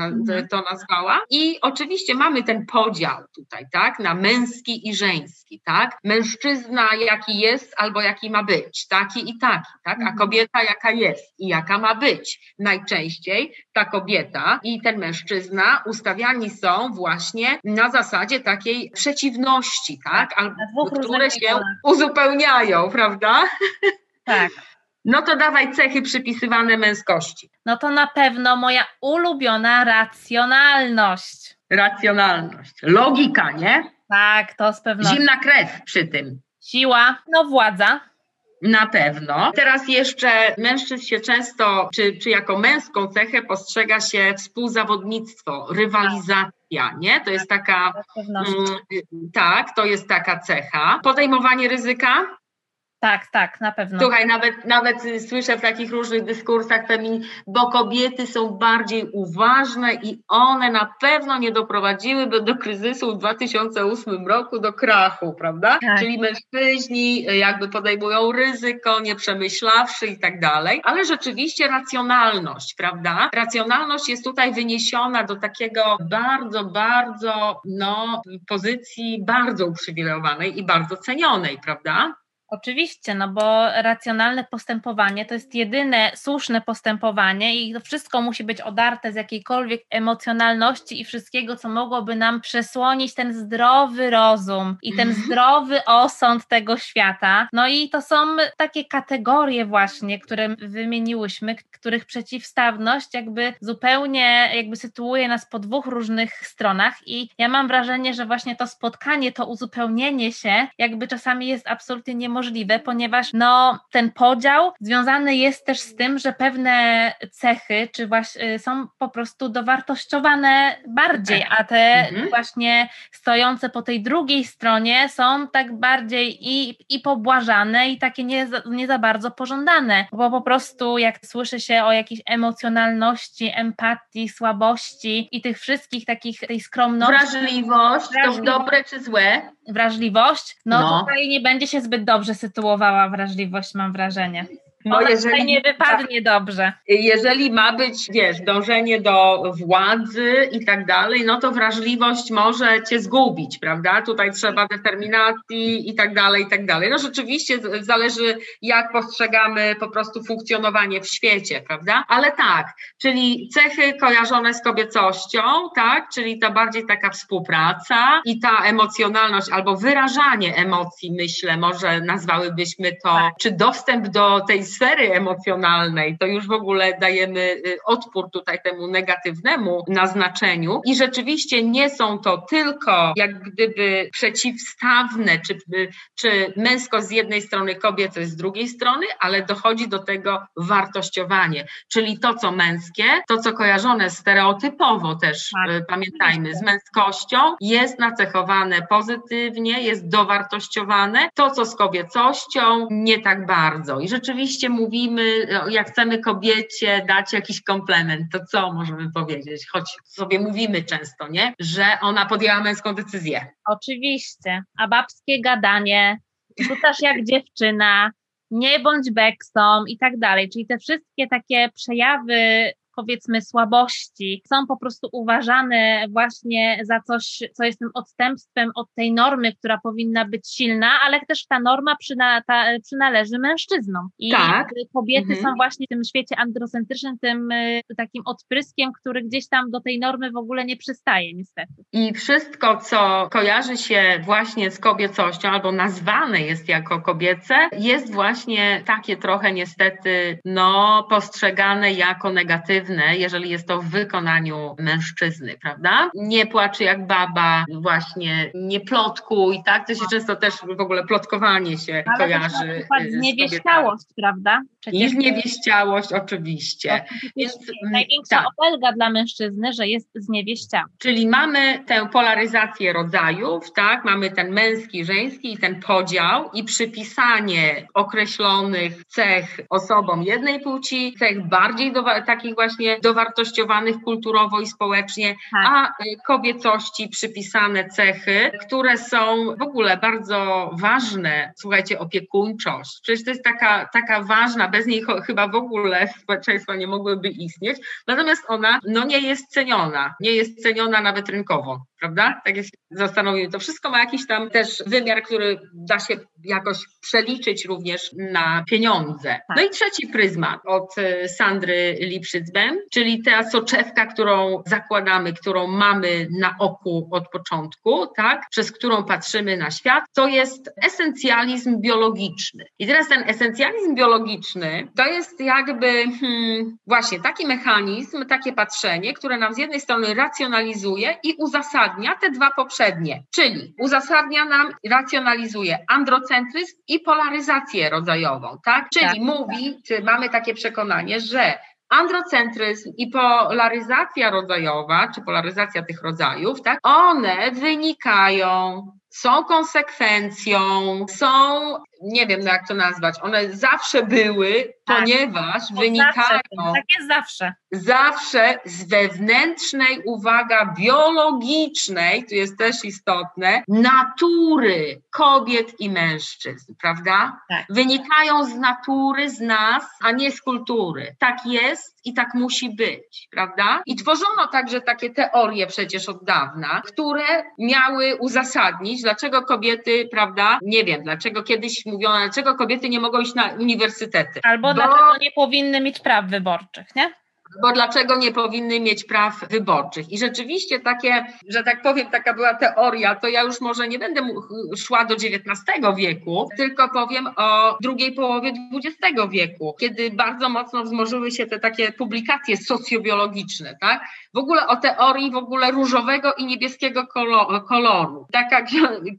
to nazwała. I oczywiście mamy ten podział tutaj, tak, na męski i żeński, tak, mężczyzna jaki jest albo jaki ma być, taki i taki, tak, a kobieta jaka jest i jaka ma być. Najczęściej ta kobieta i ten mężczyzna ustawiani są właśnie na zasadzie takiej przeciwności, tak, albo które się uzupełniają, prawda? Tak. No to dawaj cechy przypisywane męskości. No to na pewno moja ulubiona racjonalność. Racjonalność. Logika, nie? Tak, to z pewnością. Zimna krew przy tym. Siła. No władza. Na pewno. Teraz jeszcze mężczyzn się często, czy, czy jako męską cechę postrzega się współzawodnictwo, rywalizacja, nie? To jest taka, mm, tak, to jest taka cecha. Podejmowanie ryzyka. Tak, tak, na pewno. Słuchaj, nawet, nawet słyszę w takich różnych dyskursach feminin, bo kobiety są bardziej uważne i one na pewno nie doprowadziłyby do kryzysu w dwa tysiące ósmym roku, do krachu, prawda? Tak. Czyli mężczyźni jakby podejmują ryzyko, nie przemyślawszy i tak dalej, ale rzeczywiście racjonalność, prawda? Racjonalność jest tutaj wyniesiona do takiego bardzo, bardzo, no, pozycji bardzo uprzywilejowanej i bardzo cenionej, prawda? Oczywiście, no bo racjonalne postępowanie to jest jedyne słuszne postępowanie i to wszystko musi być odarte z jakiejkolwiek emocjonalności i wszystkiego, co mogłoby nam przesłonić ten zdrowy rozum i ten zdrowy osąd tego świata. No i to są takie kategorie właśnie, które wymieniłyśmy, których przeciwstawność jakby zupełnie jakby sytuuje nas po dwóch różnych stronach i ja mam wrażenie, że właśnie to spotkanie, to uzupełnienie się jakby czasami jest absolutnie niemożliwe. możliwe, ponieważ no, ten podział związany jest też z tym, że pewne cechy czy właśnie są po prostu dowartościowane bardziej, a te mhm. właśnie stojące po tej drugiej stronie są tak bardziej i, i pobłażane i takie nie za, nie za bardzo pożądane, bo po prostu jak słyszy się o jakiejś emocjonalności, empatii, słabości i tych wszystkich takich, tej skromności. Wrażliwość, wrażliwość. To dobre czy złe? Wrażliwość, no, no tutaj nie będzie się zbyt dobrze sytuowała wrażliwość, mam wrażenie. No jeżeli, tutaj nie wypadnie dobrze. Jeżeli ma być, wiesz, dążenie do władzy i tak dalej, no to wrażliwość może cię zgubić, prawda? Tutaj trzeba determinacji i tak dalej, i tak dalej. No rzeczywiście zależy, jak postrzegamy po prostu funkcjonowanie w świecie, prawda? Ale tak, czyli cechy kojarzone z kobiecością, tak? Czyli ta bardziej taka współpraca i ta emocjonalność albo wyrażanie emocji, myślę, może nazwałybyśmy to, czy dostęp do tej sfery emocjonalnej, to już w ogóle dajemy odpór tutaj temu negatywnemu naznaczeniu i rzeczywiście nie są to tylko jak gdyby przeciwstawne, czy, czy męsko z jednej strony, kobieto z drugiej strony, ale dochodzi do tego wartościowanie, czyli to, co męskie, to, co kojarzone stereotypowo też, tak. pamiętajmy, z męskością, jest nacechowane pozytywnie, jest dowartościowane, to, co z kobiecością, nie tak bardzo. I rzeczywiście mówimy, jak chcemy kobiecie dać jakiś komplement, to co możemy powiedzieć? Choć sobie mówimy często, nie? Że ona podjęła męską decyzję. Oczywiście, a babskie gadanie, rzucasz jak dziewczyna, nie bądź beksą i tak dalej. Czyli te wszystkie takie przejawy, powiedzmy, słabości są po prostu uważane właśnie za coś, co jest tym odstępstwem od tej normy, która powinna być silna, ale też ta norma przyna, ta, przynależy mężczyznom. I tak. kobiety mhm. są właśnie w tym świecie androcentrycznym, tym takim odpryskiem, który gdzieś tam do tej normy w ogóle nie przystaje niestety. I wszystko, co kojarzy się właśnie z kobiecością albo nazwane jest jako kobiece, jest właśnie takie trochę niestety no postrzegane jako negatywne, jeżeli jest to w wykonaniu mężczyzny, prawda? Nie płacz jak baba, właśnie nie plotkuj, tak? To się często też w ogóle plotkowanie się ale kojarzy. Ale niewieściałość, prawda? Przecież I niewieściałość, oczywiście. Jest największa tak. obelga dla mężczyzny, że jest zniewieściały. Czyli mamy tę polaryzację rodzajów, tak? Mamy ten męski, żeński i ten podział i przypisanie określonych cech osobom jednej płci, cech bardziej do, takich właśnie właśnie dowartościowanych kulturowo i społecznie, a kobiecości przypisane cechy, które są w ogóle bardzo ważne, słuchajcie, opiekuńczość. Przecież to jest taka, taka ważna, bez niej chyba w ogóle społeczeństwa nie mogłyby istnieć, natomiast ona no, nie jest ceniona, nie jest ceniona nawet rynkowo, prawda? Tak jest, zastanowimy, to wszystko ma jakiś tam też wymiar, który da się jakoś przeliczyć również na pieniądze. No i trzeci pryzmat od Sandry Lipszyc, czyli ta soczewka, którą zakładamy, którą mamy na oku od początku, tak, przez którą patrzymy na świat, to jest esencjalizm biologiczny. I teraz ten esencjalizm biologiczny to jest jakby hmm, właśnie taki mechanizm, takie patrzenie, które nam z jednej strony racjonalizuje i uzasadnia te dwa poprzednie, czyli uzasadnia nam, racjonalizuje androcentryzm i polaryzację rodzajową, tak? Czyli tak, mówi, tak. czy mamy takie przekonanie, że androcentryzm i polaryzacja rodzajowa, czy polaryzacja tych rodzajów, tak, one wynikają, są konsekwencją, są, nie wiem jak to nazwać, one zawsze były, tak, ponieważ wynikają... Zawsze, tak jest zawsze. Zawsze z wewnętrznej, uwaga, biologicznej, tu jest też istotne, natury kobiet i mężczyzn, prawda? Tak. Wynikają z natury, z nas, a nie z kultury. Tak jest i tak musi być, prawda? I tworzono także takie teorie przecież od dawna, które miały uzasadnić, dlaczego kobiety, prawda, nie wiem, dlaczego kiedyś mówiono, dlaczego kobiety nie mogą iść na uniwersytety. Albo bo... dlaczego nie powinny mieć praw wyborczych, nie? Bo dlaczego nie powinny mieć praw wyborczych? I rzeczywiście takie, że tak powiem, taka była teoria, to ja już może nie będę szła do dziewiętnastego wieku, tylko powiem o drugiej połowie dwudziestego wieku, kiedy bardzo mocno wzmożyły się te takie publikacje socjobiologiczne, tak? W ogóle o teorii w ogóle różowego i niebieskiego koloru. Taka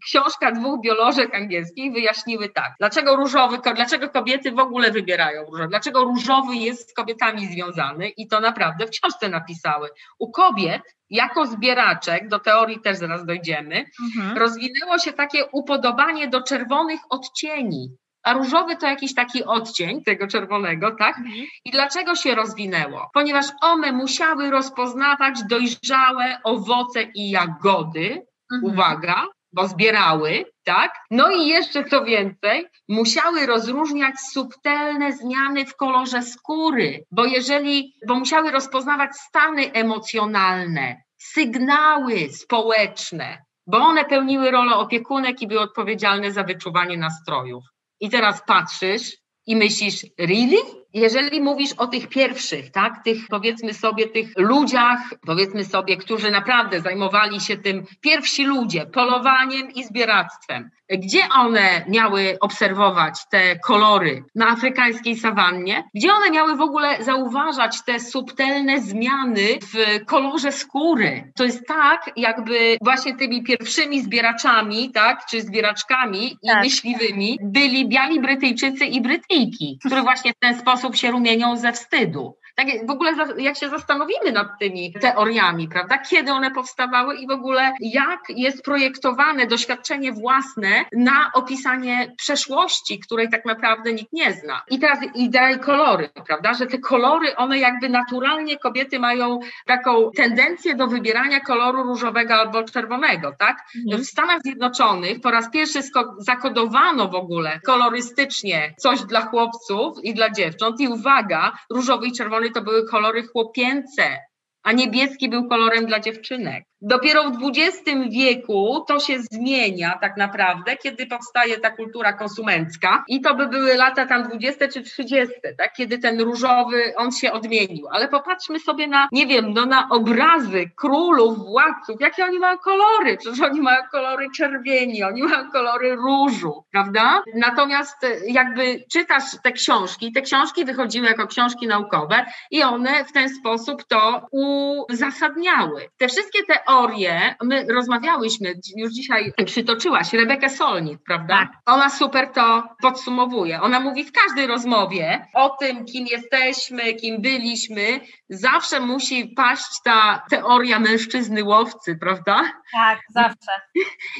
książka dwóch biolożek angielskich wyjaśniły tak, dlaczego różowy, dlaczego kobiety w ogóle wybierają różowy, dlaczego różowy jest z kobietami związany. I to naprawdę w książce napisały. U kobiet jako zbieraczek, do teorii też zaraz dojdziemy, mhm. rozwinęło się takie upodobanie do czerwonych odcieni. A różowy to jakiś taki odcień tego czerwonego, tak? Mhm. I dlaczego się rozwinęło? Ponieważ one musiały rozpoznawać dojrzałe owoce i jagody, mhm. uwaga, bo zbierały, tak? No i jeszcze co więcej, musiały rozróżniać subtelne zmiany w kolorze skóry, bo jeżeli, bo musiały rozpoznawać stany emocjonalne, sygnały społeczne, bo one pełniły rolę opiekunek i były odpowiedzialne za wyczuwanie nastrojów. I teraz patrzysz i myślisz, really? Jeżeli mówisz o tych pierwszych, tak, tych powiedzmy sobie, tych ludziach, powiedzmy sobie, którzy naprawdę zajmowali się tym, pierwsi ludzie, polowaniem i zbieractwem, Gdzie one miały obserwować te kolory na afrykańskiej sawannie? Gdzie one miały w ogóle zauważać te subtelne zmiany w kolorze skóry? To jest tak, jakby właśnie tymi pierwszymi zbieraczami, tak, czy zbieraczkami i tak. myśliwymi byli biali Brytyjczycy i Brytyjki, które właśnie w ten sposób się rumienią ze wstydu. Tak, w ogóle jak się zastanowimy nad tymi teoriami, prawda, kiedy one powstawały i w ogóle jak jest projektowane doświadczenie własne na opisanie przeszłości, której tak naprawdę nikt nie zna. I teraz i dalej kolory, prawda, że te kolory, one jakby naturalnie kobiety mają taką tendencję do wybierania koloru różowego albo czerwonego, tak? W Stanach Zjednoczonych po raz pierwszy zakodowano w ogóle kolorystycznie coś dla chłopców i dla dziewcząt i uwaga, różowy i czerwony to były kolory chłopięce, a niebieski był kolorem dla dziewczynek. Dopiero w dwudziestym wieku to się zmienia tak naprawdę, kiedy powstaje ta kultura konsumencka i to by były lata tam dwudzieste czy trzydzieste, tak? Kiedy ten różowy, on się odmienił. Ale popatrzmy sobie na, nie wiem, no na obrazy królów, władców, jakie oni mają kolory, przecież oni mają kolory czerwieni, oni mają kolory różu, prawda? Natomiast jakby czytasz te książki, te książki wychodziły jako książki naukowe i one w ten sposób to uzasadniały. Te wszystkie te teorie, my rozmawiałyśmy, już dzisiaj przytoczyłaś, Rebecca Solnit, prawda? Tak. Ona super to podsumowuje. Ona mówi w każdej rozmowie o tym, kim jesteśmy, kim byliśmy. Zawsze musi paść ta teoria mężczyzny łowcy, prawda? Tak, zawsze.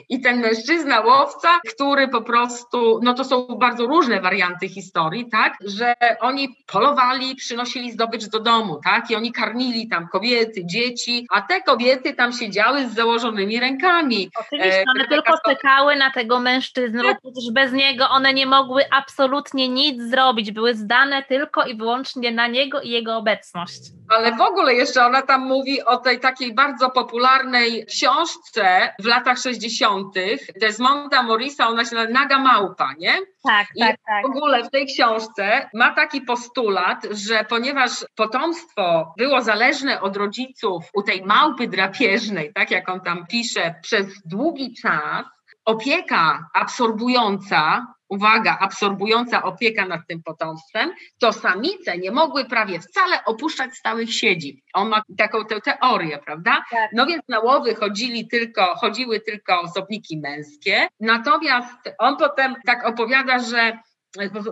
I ten mężczyzna łowca, który po prostu, no to są bardzo różne warianty historii, tak? Że oni polowali, przynosili zdobycz do domu, tak? I oni karmili tam kobiety, dzieci, a te kobiety tam siedziały z założonymi rękami. Oczywiście, one e, tylko czekały na tego mężczyznę, bo przecież bez niego one nie mogły absolutnie nic zrobić, były zdane tylko i wyłącznie na niego i jego obecność. Ale w ogóle jeszcze ona tam mówi o tej takiej bardzo popularnej książce w latach sześćdziesiątych Desmonda Morrisa, ona się nazywa Naga Małpa, nie? Tak, I tak, tak. W ogóle w tej książce ma taki postulat, że ponieważ potomstwo było zależne od rodziców u tej małpy drapieżnej, tak jak on tam pisze, przez długi czas opieka absorbująca, uwaga, absorbująca opieka nad tym potomstwem, to samice nie mogły prawie wcale opuszczać stałych siedzib. On ma taką tę teorię, prawda? Tak. No więc na łowy chodzili tylko, chodziły tylko osobniki męskie. Natomiast on potem tak opowiada, że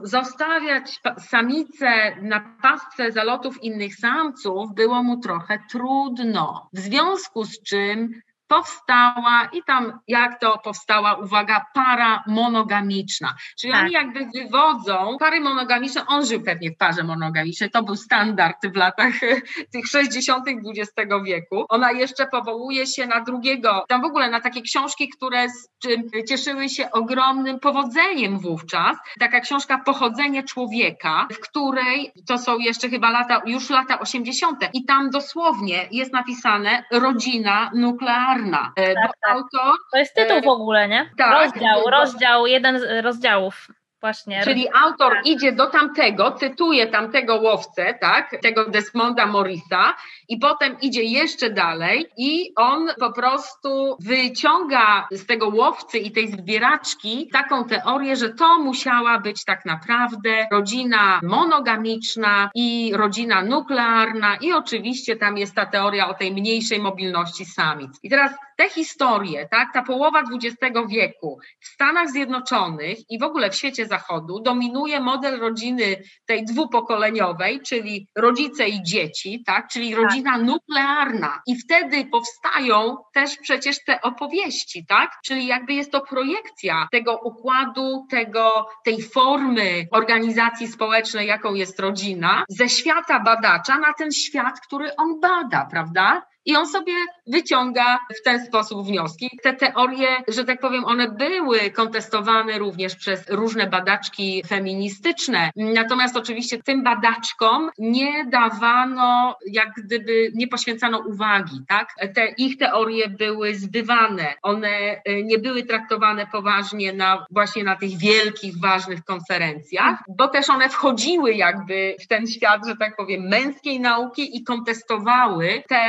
zostawiać samice na pastwę zalotów innych samców było mu trochę trudno. W związku z czym powstała i tam jak to powstała, uwaga, para monogamiczna. Czyli tak. oni jakby wywodzą pary monogamiczne, on żył pewnie w parze monogamicznej, to był standard w latach tych sześćdziesiątych dwudziestego wieku. Ona jeszcze powołuje się na drugiego, tam w ogóle na takie książki, które cieszyły się ogromnym powodzeniem wówczas. Taka książka Pochodzenie człowieka, w której to są jeszcze chyba lata, już lata osiemdziesiąte i tam dosłownie jest napisane rodzina nuklearna. Tak, tak. Autor, to jest tytuł w ogóle, nie? Tak, rozdział, to... rozdział, jeden z rozdziałów. Właśnie. Czyli autor tak. idzie do tamtego, cytuje tamtego łowcę, tak, tego Desmonda Morrisa i potem idzie jeszcze dalej i on po prostu wyciąga z tego łowcy i tej zbieraczki taką teorię, że to musiała być tak naprawdę rodzina monogamiczna i rodzina nuklearna i oczywiście tam jest ta teoria o tej mniejszej mobilności samic. I teraz te historie, tak, ta połowa dwudziestego wieku w Stanach Zjednoczonych i w ogóle w świecie Zachodu dominuje model rodziny tej dwupokoleniowej, czyli rodzice i dzieci, tak, czyli rodzina tak. nuklearna. I wtedy powstają też przecież te opowieści, tak, czyli jakby jest to projekcja tego układu, tego, tej formy organizacji społecznej, jaką jest rodzina, ze świata badacza na ten świat, który on bada, prawda? I on sobie wyciąga w ten sposób wnioski. Te teorie, że tak powiem, one były kontestowane również przez różne badaczki feministyczne. Natomiast oczywiście tym badaczkom nie dawano, jak gdyby nie poświęcano uwagi, tak? Te ich teorie były zbywane. One nie były traktowane poważnie na, właśnie na tych wielkich, ważnych konferencjach, bo też one wchodziły jakby w ten świat, że tak powiem, męskiej nauki i kontestowały te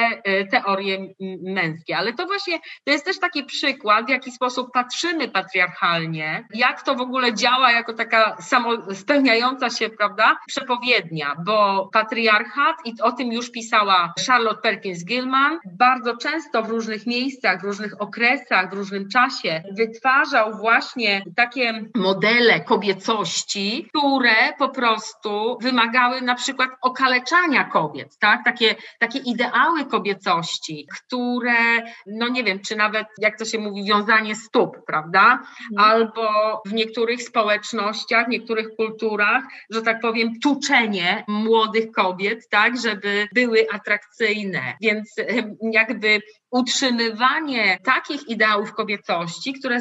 teorie męskie. Ale to właśnie, to jest też taki przykład, w jaki sposób patrzymy patriarchalnie, jak to w ogóle działa jako taka samospełniająca się, prawda, przepowiednia, bo patriarchat, i o tym już pisała Charlotte Perkins Gilman, bardzo często w różnych miejscach, w różnych okresach, w różnym czasie wytwarzał właśnie takie modele kobiecości, które po prostu wymagały na przykład okaleczania kobiet, tak? Takie, takie ideały kobiecości, które, no nie wiem, czy nawet, jak to się mówi, wiązanie stóp, prawda? Albo w niektórych społecznościach, w niektórych kulturach, że tak powiem, tuczenie młodych kobiet, tak, żeby były atrakcyjne. Więc jakby utrzymywanie takich ideałów kobiecości, które,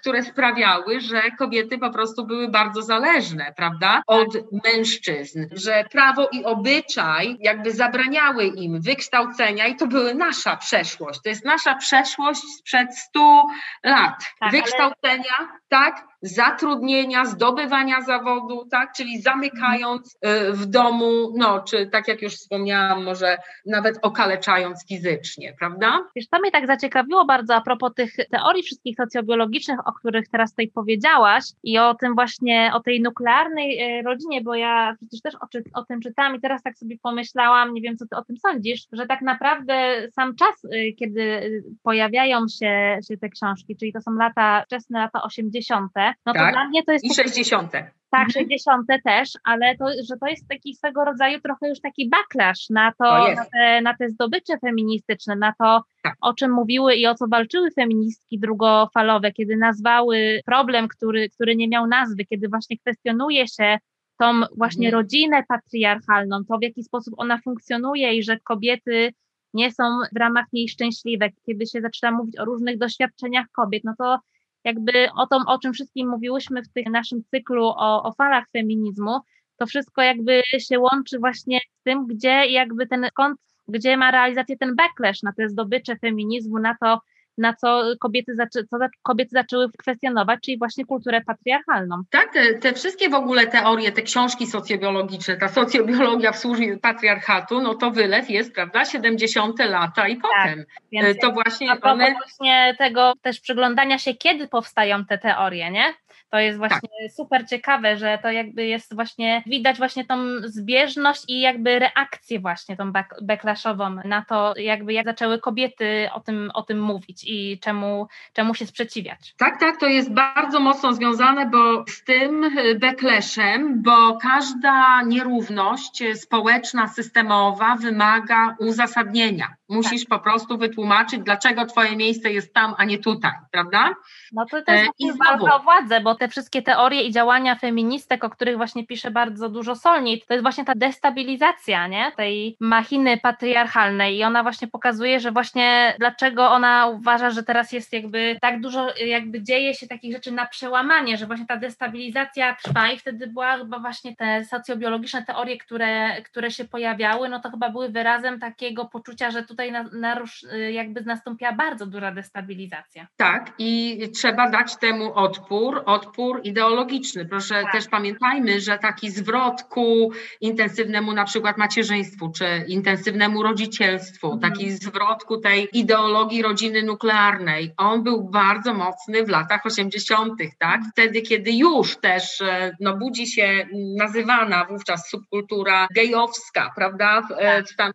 które sprawiały, że kobiety po prostu były bardzo zależne, prawda, od mężczyzn, że prawo i obyczaj jakby zabraniały im wykształcenia i to była nasza przeszłość, to jest nasza przeszłość sprzed stu lat. Tak, wykształcenia, ale... tak, zatrudnienia, zdobywania zawodu, tak, czyli zamykając y, w domu, no, czy tak jak już wspomniałam, może nawet okaleczając fizycznie, prawda? Wiesz, to mnie tak zaciekawiło bardzo a propos tych teorii wszystkich socjobiologicznych, o których teraz tutaj powiedziałaś i o tym właśnie, o tej nuklearnej rodzinie, bo ja przecież też o, czy, o tym czytam i teraz tak sobie pomyślałam, nie wiem, co ty o tym sądzisz, że tak naprawdę sam czas, kiedy pojawiają się, się te książki, czyli to są lata wczesne, lata osiemdziesiąte, no to tak. Dla mnie to jest... I sześćdziesiąte. Tak, sześćdziesiąte też, ale to, że to jest taki swego rodzaju trochę już taki backlash na to, to na, te, na te zdobycze feministyczne, na to, tak, o czym mówiły i o co walczyły feministki drugofalowe, kiedy nazwały problem, który, który nie miał nazwy, kiedy właśnie kwestionuje się tą właśnie mhm. rodzinę patriarchalną, to w jaki sposób ona funkcjonuje i że kobiety nie są w ramach niej szczęśliwe. Kiedy się zaczyna mówić o różnych doświadczeniach kobiet, no to jakby o tym, o czym wszystkim mówiłyśmy w tym naszym cyklu o, o falach feminizmu, to wszystko jakby się łączy właśnie z tym, gdzie jakby ten skąd, gdzie ma realizację ten backlash na te zdobycze feminizmu, na to, na co kobiety, zaczę, co kobiety zaczęły kwestionować, czyli właśnie kulturę patriarchalną. Tak, te, te wszystkie w ogóle teorie, te książki socjobiologiczne, ta socjobiologia w służbie patriarchatu, no to wylew jest, prawda, siedemdziesiąte lata i tak, potem. Więc to właśnie, a one... właśnie tego też przyglądania się, kiedy powstają te teorie, nie? To jest właśnie tak super ciekawe, że to jakby jest właśnie, widać właśnie tą zbieżność i jakby reakcję właśnie tą back, backlashową na to, jakby jak zaczęły kobiety o tym, o tym mówić i czemu, czemu się sprzeciwiać. Tak, tak, to jest bardzo mocno związane bo z tym backlashem, bo każda nierówność społeczna, systemowa wymaga uzasadnienia. Musisz tak po prostu wytłumaczyć, dlaczego twoje miejsce jest tam, a nie tutaj, prawda? No to też jest walka o władzę, bo te wszystkie teorie i działania feministek, o których właśnie pisze bardzo dużo Solnit, to jest właśnie ta destabilizacja, nie? Tej machiny patriarchalnej i ona właśnie pokazuje, że właśnie dlaczego ona uważa, że teraz jest jakby tak dużo, jakby dzieje się takich rzeczy na przełamanie, że właśnie ta destabilizacja trwa i wtedy była chyba właśnie te socjobiologiczne teorie, które, które się pojawiały, no to chyba były wyrazem takiego poczucia, że tutaj na, na, jakby nastąpiła bardzo duża destabilizacja. Tak, i trzeba dać temu odpór, odpór ideologiczny. Proszę, tak, też pamiętajmy, że taki zwrot ku intensywnemu na przykład macierzyństwu, czy intensywnemu rodzicielstwu, mhm. taki zwrot ku tej ideologii rodziny nuklearnej, on był bardzo mocny w latach osiemdziesiątych, tak? Wtedy, kiedy już też no, budzi się nazywana wówczas subkultura gejowska, prawda? W, tak. w Stanach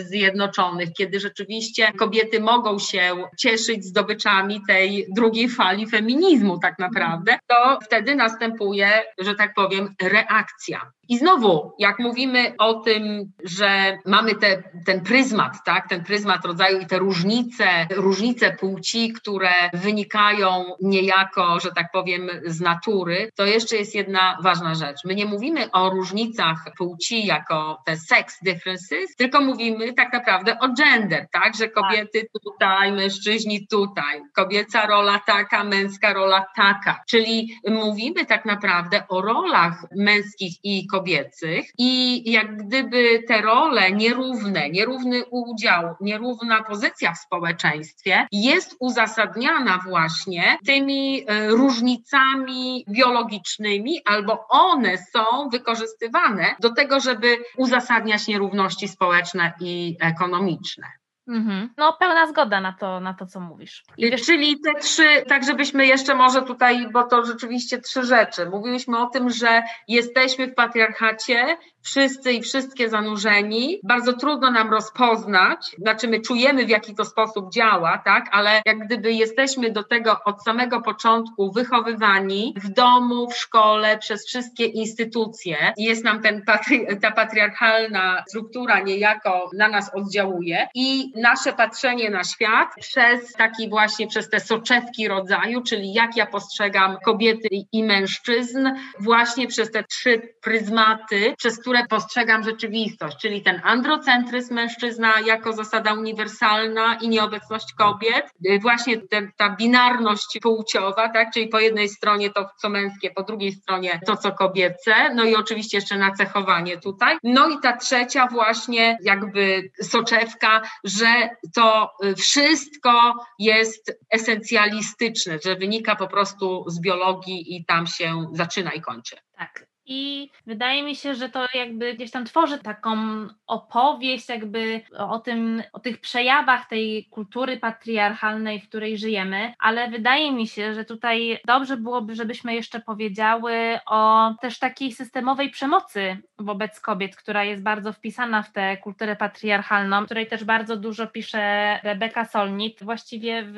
Zjednoczonych, kiedy rzeczywiście kobiety mogą się cieszyć zdobyczami tej drugiej fali feminizmu tak naprawdę, to wtedy następuje, że tak powiem, reakcja. I znowu, jak mówimy o tym, że mamy te, ten pryzmat, tak, ten pryzmat rodzaju i te różnice, różnice płci, które wynikają niejako, że tak powiem, z natury, to jeszcze jest jedna ważna rzecz. My nie mówimy o różnicach płci jako te sex differences, tylko mówimy tak naprawdę o gender, tak, że kobiety tutaj, mężczyźni tutaj, kobieca rola taka, męska rola taka. Czyli mówimy tak naprawdę o rolach męskich i kobiecych, kobiecych i jak gdyby te role nierówne, nierówny udział, nierówna pozycja w społeczeństwie jest uzasadniana właśnie tymi różnicami biologicznymi albo one są wykorzystywane do tego, żeby uzasadniać nierówności społeczne i ekonomiczne. Mm-hmm. No pełna zgoda na to, na to co mówisz. I wiesz... Czyli te trzy, tak żebyśmy jeszcze może tutaj, bo to rzeczywiście trzy rzeczy. Mówiłyśmy o tym, że jesteśmy w patriarchacie, wszyscy i wszystkie zanurzeni. Bardzo trudno nam rozpoznać, znaczy my czujemy w jaki to sposób działa, tak? Ale jak gdyby jesteśmy do tego od samego początku wychowywani w domu, w szkole, przez wszystkie instytucje. Jest nam ten patri- ta patriarchalna struktura niejako na nas oddziałuje i nasze patrzenie na świat przez taki właśnie, przez te soczewki rodzaju, czyli jak ja postrzegam kobiety i mężczyzn, właśnie przez te trzy pryzmaty, przez które postrzegam rzeczywistość, czyli ten androcentryzm mężczyzna jako zasada uniwersalna i nieobecność kobiet, właśnie ten, ta binarność płciowa, tak, czyli po jednej stronie to, co męskie, po drugiej stronie to, co kobiece, no i oczywiście jeszcze nacechowanie tutaj, no i ta trzecia właśnie jakby soczewka, że to wszystko jest esencjalistyczne, że wynika po prostu z biologii i tam się zaczyna i kończy. Tak. I wydaje mi się, że to jakby gdzieś tam tworzy taką opowieść jakby o tym, o tych przejawach tej kultury patriarchalnej, w której żyjemy, ale wydaje mi się, że tutaj dobrze byłoby, żebyśmy jeszcze powiedziały o też takiej systemowej przemocy wobec kobiet, która jest bardzo wpisana w tę kulturę patriarchalną, której też bardzo dużo pisze Rebecca Solnit właściwie w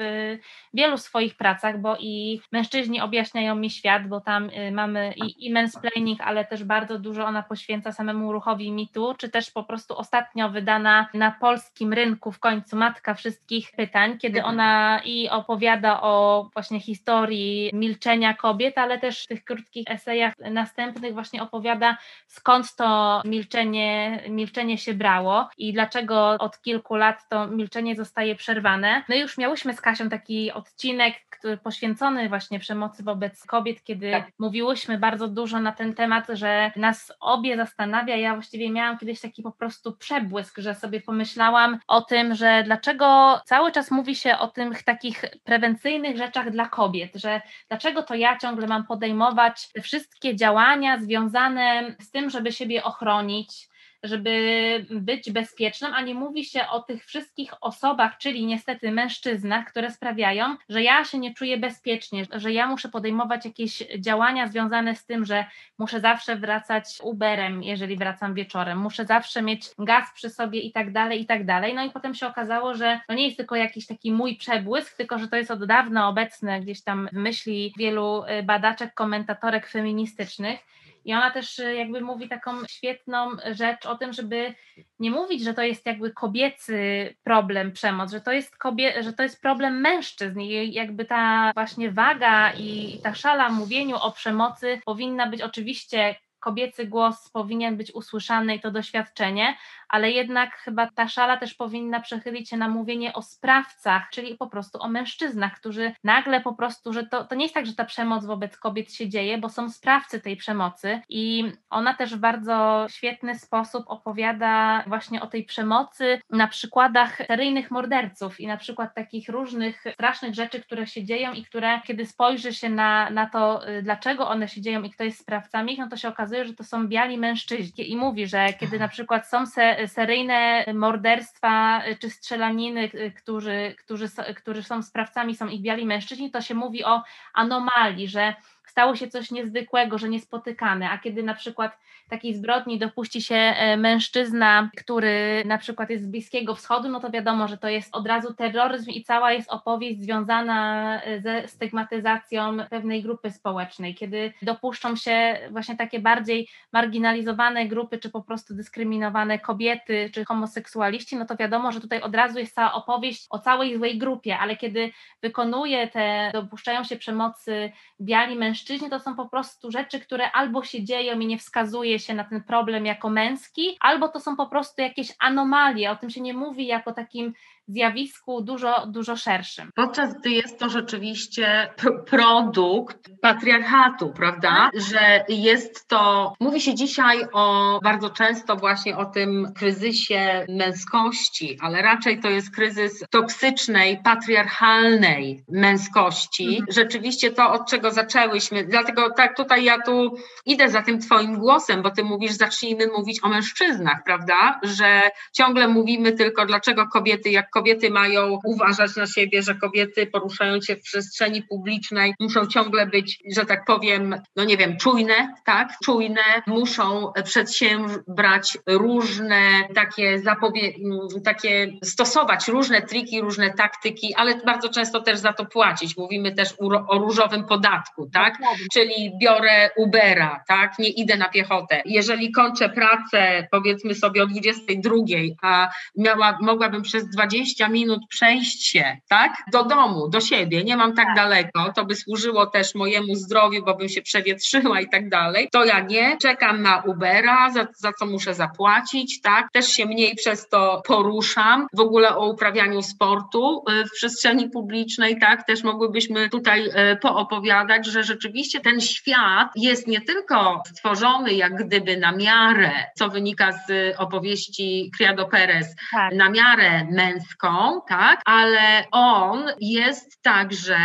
wielu swoich pracach, bo i Mężczyźni objaśniają mi świat, bo tam mamy i, i mansplaining, ale też bardzo dużo ona poświęca samemu ruchowi mitu, czy też po prostu ostatnio wydana na polskim rynku w końcu Matka wszystkich pytań, kiedy ona i opowiada o właśnie historii milczenia kobiet, ale też w tych krótkich esejach następnych właśnie opowiada, skąd to milczenie, milczenie się brało i dlaczego od kilku lat to milczenie zostaje przerwane. No i już miałyśmy z Kasią taki odcinek, który poświęcony właśnie przemocy wobec kobiet, kiedy tak. mówiłyśmy bardzo dużo na ten temat, że nas obie zastanawia. Ja właściwie miałam kiedyś taki po prostu przebłysk, że sobie pomyślałam o tym, że dlaczego cały czas mówi się o tych takich prewencyjnych rzeczach dla kobiet, że dlaczego to ja ciągle mam podejmować te wszystkie działania związane z tym, żeby siebie ochronić, żeby być bezpieczną, a nie mówi się o tych wszystkich osobach, czyli niestety mężczyznach, które sprawiają, że ja się nie czuję bezpiecznie, że ja muszę podejmować jakieś działania związane z tym, że muszę zawsze wracać Uberem, jeżeli wracam wieczorem, muszę zawsze mieć gaz przy sobie i tak dalej, i tak dalej. No i potem się okazało, że to nie jest tylko jakiś taki mój przebłysk, tylko że to jest od dawna obecne gdzieś tam w myśli wielu badaczek, komentatorek feministycznych. I ona też jakby mówi taką świetną rzecz o tym, żeby nie mówić, że to jest jakby kobiecy problem przemoc, że to jest, kobie- że to jest problem mężczyzn i jakby ta właśnie waga i ta szala mówieniu o przemocy powinna być oczywiście, kobiecy głos powinien być usłyszany i to doświadczenie, ale jednak chyba ta szala też powinna przechylić się na mówienie o sprawcach, czyli po prostu o mężczyznach, którzy nagle po prostu, że to, to nie jest tak, że ta przemoc wobec kobiet się dzieje, bo są sprawcy tej przemocy i ona też w bardzo świetny sposób opowiada właśnie o tej przemocy na przykładach seryjnych morderców i na przykład takich różnych strasznych rzeczy, które się dzieją i które, kiedy spojrzy się na, na to, dlaczego one się dzieją i kto jest sprawcami, no to się okazuje, że to są biali mężczyźni i mówi, że kiedy na przykład są se seryjne morderstwa czy strzelaniny, którzy, którzy, którzy są sprawcami, są ich biali mężczyźni, to się mówi o anomalii, że stało się coś niezwykłego, że niespotykane, a kiedy na przykład takiej zbrodni dopuści się mężczyzna, który na przykład jest z Bliskiego Wschodu, no to wiadomo, że to jest od razu terroryzm i cała jest opowieść związana ze stygmatyzacją pewnej grupy społecznej, kiedy dopuszczą się właśnie takie bardziej marginalizowane grupy, czy po prostu dyskryminowane kobiety, czy homoseksualiści, no to wiadomo, że tutaj od razu jest cała opowieść o całej złej grupie, ale kiedy wykonuje te, dopuszczają się przemocy biali mężczyźni, mężczyźni, to są po prostu rzeczy, które albo się dzieją i nie wskazuje się na ten problem jako męski, albo to są po prostu jakieś anomalie, o tym się nie mówi jako takim zjawisku dużo, dużo szerszym. Podczas gdy jest to rzeczywiście p- produkt patriarchatu, prawda? Że jest to, mówi się dzisiaj o bardzo często właśnie o tym kryzysie męskości, ale raczej to jest kryzys toksycznej, patriarchalnej męskości. Mhm. Rzeczywiście to, od czego zaczęłyśmy, dlatego tak tutaj ja tu idę za tym twoim głosem, bo ty mówisz, zacznijmy mówić o mężczyznach, prawda? Że ciągle mówimy tylko, dlaczego kobiety jak kobiety mają uważać na siebie, że kobiety poruszając się w przestrzeni publicznej muszą ciągle być, że tak powiem, no nie wiem, czujne, tak? Czujne, muszą przedsiębrać różne takie zapowiedzi, takie stosować różne triki, różne taktyki, ale bardzo często też za to płacić. Mówimy też o różowym podatku, tak? Czyli biorę Ubera, tak? Nie idę na piechotę. Jeżeli kończę pracę, powiedzmy sobie o dwudziestej drugiej, a miała, mogłabym przez dwadzieścia minut przejść się, tak? Do domu, do siebie, nie mam tak daleko, to by służyło też mojemu zdrowiu, bo bym się przewietrzyła i tak dalej. To ja nie, czekam na Ubera, za, za co muszę zapłacić, tak? Też się mniej przez to poruszam. W ogóle o uprawianiu sportu w przestrzeni publicznej, tak? Też mogłybyśmy tutaj poopowiadać, że rzeczywiście ten świat jest nie tylko stworzony jak gdyby na miarę, co wynika z opowieści Criado Perez, tak, na miarę męską, tak, ale on jest także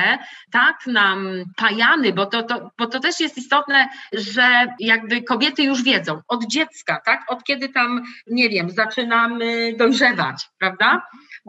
tak nam pajany, bo to, to, bo to też jest istotne, że jakby kobiety już wiedzą od dziecka, tak, od kiedy tam, nie wiem, zaczynamy dojrzewać, prawda?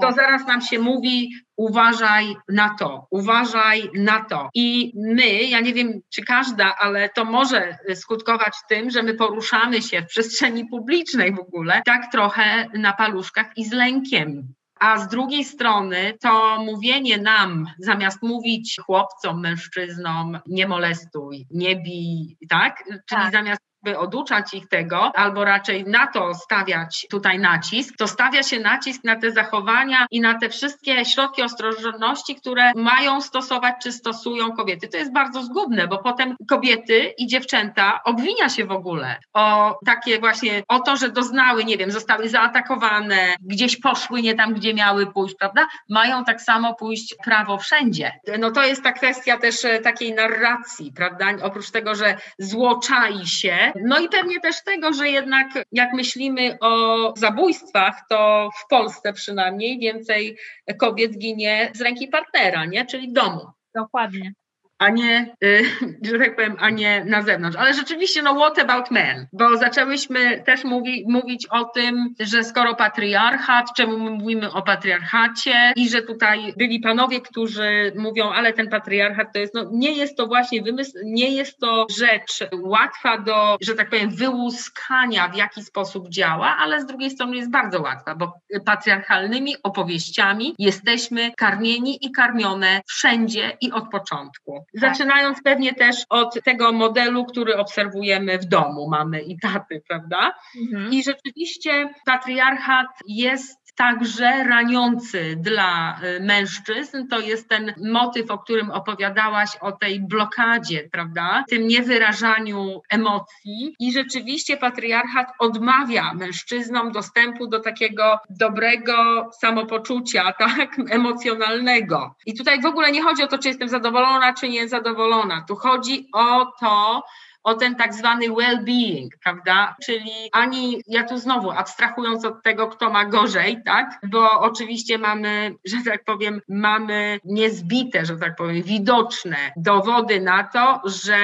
To zaraz nam się mówi, uważaj na to, uważaj na to. I my, ja nie wiem, czy każda, ale to może skutkować tym, że my poruszamy się w przestrzeni publicznej w ogóle, tak trochę na paluszkach i z lękiem. A z drugiej strony to mówienie nam, zamiast mówić chłopcom, mężczyznom, nie molestuj, nie bij, tak? Czyli tak, zamiast by oduczać ich tego, albo raczej na to stawiać tutaj nacisk, to stawia się nacisk na te zachowania i na te wszystkie środki ostrożności, które mają stosować czy stosują kobiety. To jest bardzo zgubne, bo potem kobiety i dziewczęta obwinia się w ogóle o takie właśnie, o to, że doznały, nie wiem, zostały zaatakowane, gdzieś poszły nie tam, gdzie miały pójść, prawda? Mają tak samo pójść prawo wszędzie. No to jest ta kwestia też takiej narracji, prawda? Oprócz tego, że zło czai się, no i pewnie też tego, że jednak jak myślimy o zabójstwach, to w Polsce przynajmniej więcej kobiet ginie z ręki partnera, nie? Czyli w domu. Dokładnie. A nie, y, że tak powiem, a nie na zewnątrz. Ale rzeczywiście, no what about men? Bo zaczęłyśmy też mówi, mówić o tym, że skoro patriarchat, czemu my mówimy o patriarchacie i że tutaj byli panowie, którzy mówią, ale ten patriarchat to jest, no nie jest to właśnie wymysł, nie jest to rzecz łatwa do, że tak powiem, wyłuskania, w jaki sposób działa, ale z drugiej strony jest bardzo łatwa, bo patriarchalnymi opowieściami jesteśmy karmieni i karmione wszędzie i od początku. Zaczynając pewnie też od tego modelu, który obserwujemy w domu mamy i taty, prawda? Mhm. I rzeczywiście patriarchat jest także raniący dla mężczyzn. To jest ten motyw, o którym opowiadałaś, o tej blokadzie, prawda? Tym niewyrażaniu emocji. I rzeczywiście patriarchat odmawia mężczyznom dostępu do takiego dobrego samopoczucia, tak? Emocjonalnego. I tutaj w ogóle nie chodzi o to, czy jestem zadowolona, czy niezadowolona. Tu chodzi o to, o ten tak zwany well-being, prawda? Czyli ani, ja tu znowu abstrahując od tego, kto ma gorzej, tak? Bo oczywiście mamy, że tak powiem, mamy niezbite, że tak powiem, widoczne dowody na to, że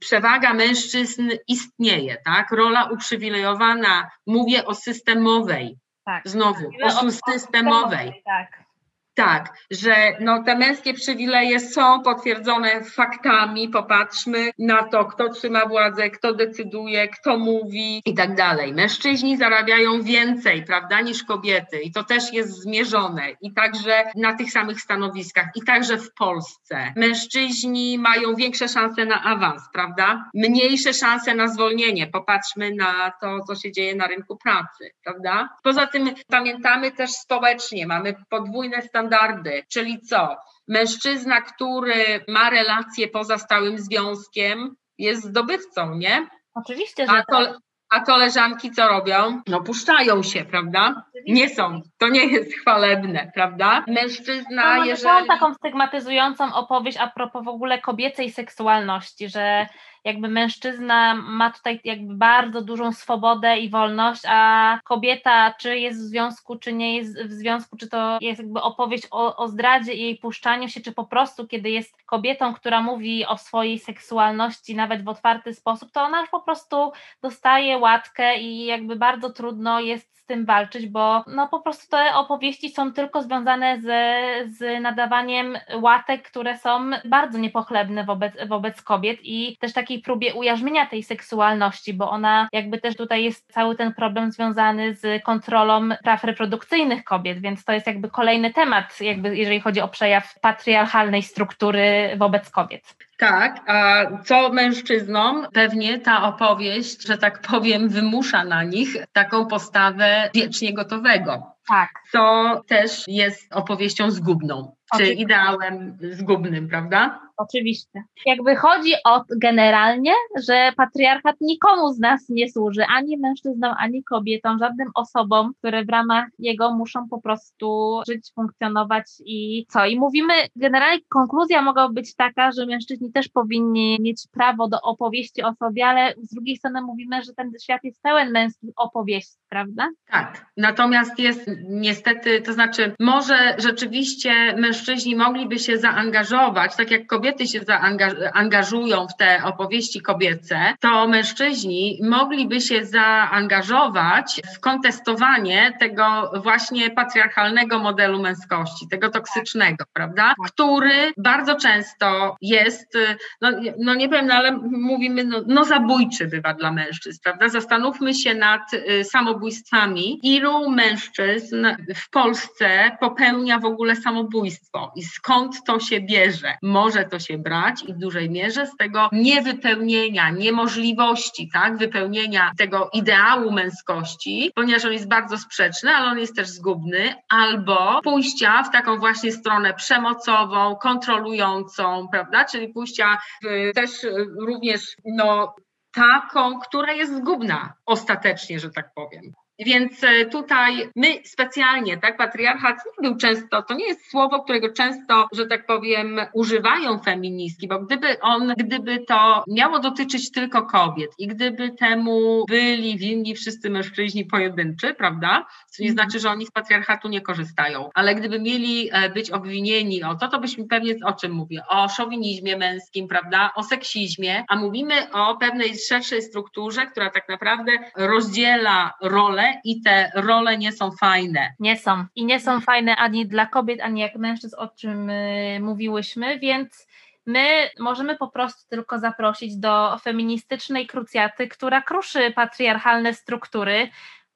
przewaga mężczyzn istnieje, tak? Rola uprzywilejowana, mówię o systemowej, tak, znowu, o systemowej, tak. Tak, że no, te męskie przywileje są potwierdzone faktami, popatrzmy na to, kto trzyma władzę, kto decyduje, kto mówi i tak dalej. Mężczyźni zarabiają więcej, prawda, niż kobiety i to też jest zmierzone i także na tych samych stanowiskach i także w Polsce. Mężczyźni mają większe szanse na awans, prawda, mniejsze szanse na zwolnienie, popatrzmy na to, co się dzieje na rynku pracy, prawda. Poza tym pamiętamy też społecznie, mamy podwójne stanowisko, standardy, czyli co? Mężczyzna, który ma relacje poza stałym związkiem, jest zdobywcą, nie? Oczywiście, że a, kole- tak. a koleżanki co robią? No puszczają się, prawda? Oczywiście. Nie są, to nie jest chwalebne, prawda? Mężczyzna, no, jeżeli... Mam taką stygmatyzującą opowieść a propos w ogóle kobiecej seksualności, że jakby mężczyzna ma tutaj jakby bardzo dużą swobodę i wolność, a kobieta czy jest w związku, czy nie jest w związku, czy to jest jakby opowieść o, o zdradzie i jej puszczaniu się, czy po prostu kiedy jest kobietą, która mówi o swojej seksualności nawet w otwarty sposób, to ona już po prostu dostaje łatkę i jakby bardzo trudno jest z tym walczyć, bo no po prostu te opowieści są tylko związane z, z nadawaniem łatek, które są bardzo niepochlebne wobec, wobec kobiet i też takiej próbie ujarzmienia tej seksualności, bo ona jakby też tutaj jest cały ten problem związany z kontrolą praw reprodukcyjnych kobiet, więc to jest jakby kolejny temat, jakby jeżeli chodzi o przejaw patriarchalnej struktury wobec kobiet. Tak, a co mężczyznom? Pewnie ta opowieść, że tak powiem, wymusza na nich taką postawę wiecznie gotowego. Tak. Co też jest opowieścią zgubną, oczywiście. Czy ideałem zgubnym, prawda? Oczywiście. Jakby chodzi o generalnie, że patriarchat nikomu z nas nie służy, ani mężczyznom, ani kobietom, żadnym osobom, które w ramach jego muszą po prostu żyć, funkcjonować i co. I mówimy, generalnie konkluzja mogła być taka, że mężczyźni też powinni mieć prawo do opowieści o sobie, ale z drugiej strony mówimy, że ten świat jest pełen męskich opowieści, prawda? Tak. Natomiast jest niestety, to znaczy może rzeczywiście mężczyźni mogliby się zaangażować, tak jak kobiety się zaangażują w te opowieści kobiece, to mężczyźni mogliby się zaangażować w kontestowanie tego właśnie patriarchalnego modelu męskości, tego toksycznego, prawda, który bardzo często jest, no, no nie wiem, no, ale mówimy, no, no zabójczy bywa dla mężczyzn, prawda, zastanówmy się nad y, samobójstwami, ilu mężczyzn w Polsce popełnia w ogóle samobójstwo i skąd to się bierze? Może to się brać i w dużej mierze z tego niewypełnienia, niemożliwości, tak, wypełnienia tego ideału męskości, ponieważ on jest bardzo sprzeczny, ale on jest też zgubny, albo pójścia w taką właśnie stronę przemocową, kontrolującą, prawda, czyli pójścia w, też również no, taką, która jest zgubna ostatecznie, że tak powiem. Więc tutaj my specjalnie, tak, patriarchat nie był często, to nie jest słowo, którego często, że tak powiem, używają feministki, bo gdyby on, gdyby to miało dotyczyć tylko kobiet i gdyby temu byli winni wszyscy mężczyźni pojedynczy, prawda, co nie znaczy, że oni z patriarchatu nie korzystają, ale gdyby mieli być obwinieni o to, to byśmy pewnie, o czym mówię, o szowinizmie męskim, prawda, o seksizmie, a mówimy o pewnej szerszej strukturze, która tak naprawdę rozdziela rolę i te role nie są fajne. Nie są. I nie są fajne ani dla kobiet, ani jak mężczyzn, o czym yy, mówiłyśmy, więc my możemy po prostu tylko zaprosić do feministycznej krucjaty, która kruszy patriarchalne struktury,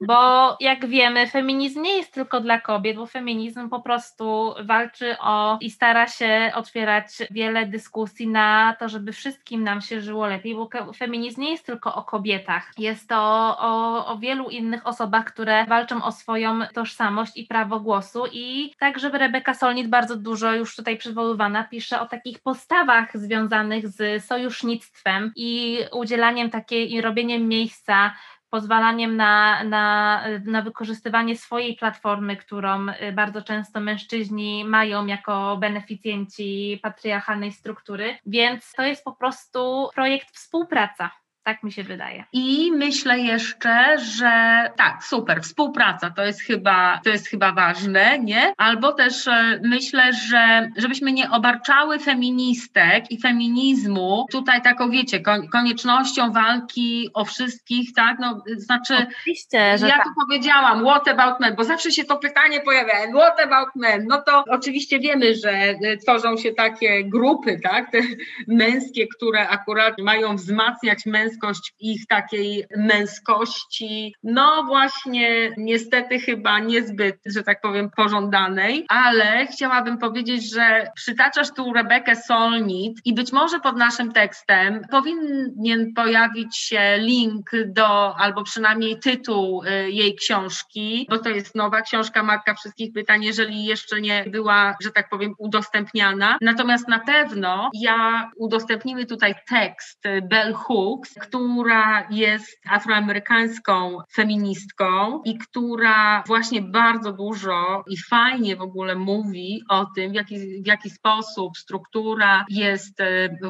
bo jak wiemy, feminizm nie jest tylko dla kobiet, bo feminizm po prostu walczy o i stara się otwierać wiele dyskusji na to, żeby wszystkim nam się żyło lepiej, bo feminizm nie jest tylko o kobietach, jest to o, o wielu innych osobach, które walczą o swoją tożsamość i prawo głosu i tak, żeby Rebecca Solnit bardzo dużo już tutaj przywoływana pisze o takich postawach związanych z sojusznictwem i udzielaniem takiej i robieniem miejsca, pozwalaniem na, na, na wykorzystywanie swojej platformy, którą bardzo często mężczyźni mają jako beneficjenci patriarchalnej struktury, więc to jest po prostu projekt współpraca. Tak mi się wydaje. I myślę jeszcze, że tak, super, współpraca to jest chyba, to jest chyba ważne, nie? Albo też myślę, że żebyśmy nie obarczały feministek i feminizmu tutaj taką, wiecie, koniecznością walki o wszystkich, tak? No, znaczy, oczywiście, że ja tak. Tu powiedziałam, what about men, bo zawsze się to pytanie pojawia, what about men? No to oczywiście wiemy, że tworzą się takie grupy, tak? Te męskie, które akurat mają wzmacniać męskie męskość, ich takiej męskości, no właśnie niestety chyba niezbyt, że tak powiem, pożądanej, ale chciałabym powiedzieć, że przytaczasz tu Rebekę Solnit i być może pod naszym tekstem powinien pojawić się link do, albo przynajmniej tytuł jej książki, bo to jest nowa książka, matka wszystkich pytań, jeżeli jeszcze nie była, że tak powiem, udostępniana. Natomiast na pewno ja udostępnimy tutaj tekst bell hooks, która jest afroamerykańską feministką i która właśnie bardzo dużo i fajnie w ogóle mówi o tym, w jaki, w jaki sposób struktura jest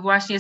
właśnie,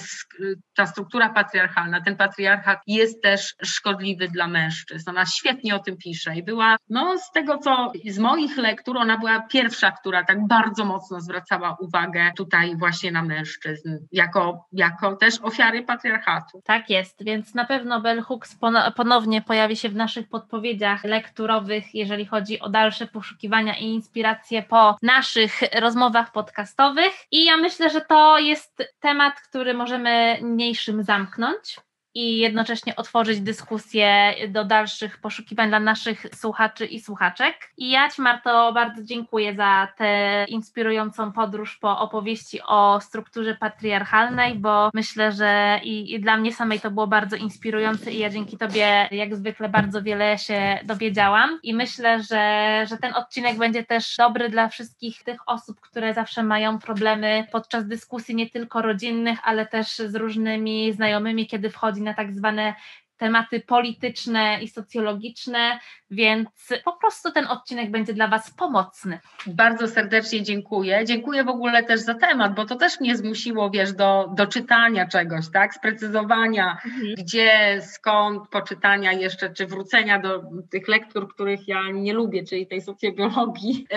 ta struktura patriarchalna, ten patriarchat jest też szkodliwy dla mężczyzn. Ona świetnie o tym pisze i była, no z tego co, z moich lektur ona była pierwsza, która tak bardzo mocno zwracała uwagę tutaj właśnie na mężczyzn, jako, jako też ofiary patriarchatu. Tak jest, więc na pewno bell hooks ponownie pojawi się w naszych podpowiedziach lekturowych, jeżeli chodzi o dalsze poszukiwania i inspiracje po naszych rozmowach podcastowych. I ja myślę, że to jest temat, który możemy niniejszym zamknąć i jednocześnie otworzyć dyskusję do dalszych poszukiwań dla naszych słuchaczy i słuchaczek. I ja Ci, Marto, bardzo dziękuję za tę inspirującą podróż po opowieści o strukturze patriarchalnej, bo myślę, że i, i dla mnie samej to było bardzo inspirujące i ja dzięki Tobie jak zwykle bardzo wiele się dowiedziałam i myślę, że, że ten odcinek będzie też dobry dla wszystkich tych osób, które zawsze mają problemy podczas dyskusji nie tylko rodzinnych, ale też z różnymi znajomymi, kiedy wchodzi na tak zwane tematy polityczne i socjologiczne, więc po prostu ten odcinek będzie dla Was pomocny. Bardzo serdecznie dziękuję. Dziękuję w ogóle też za temat, bo to też mnie zmusiło, wiesz, do, do czytania czegoś, tak? Sprecyzowania, mhm. gdzie, skąd, poczytania jeszcze, czy wrócenia do tych lektur, których ja nie lubię, czyli tej socjologii.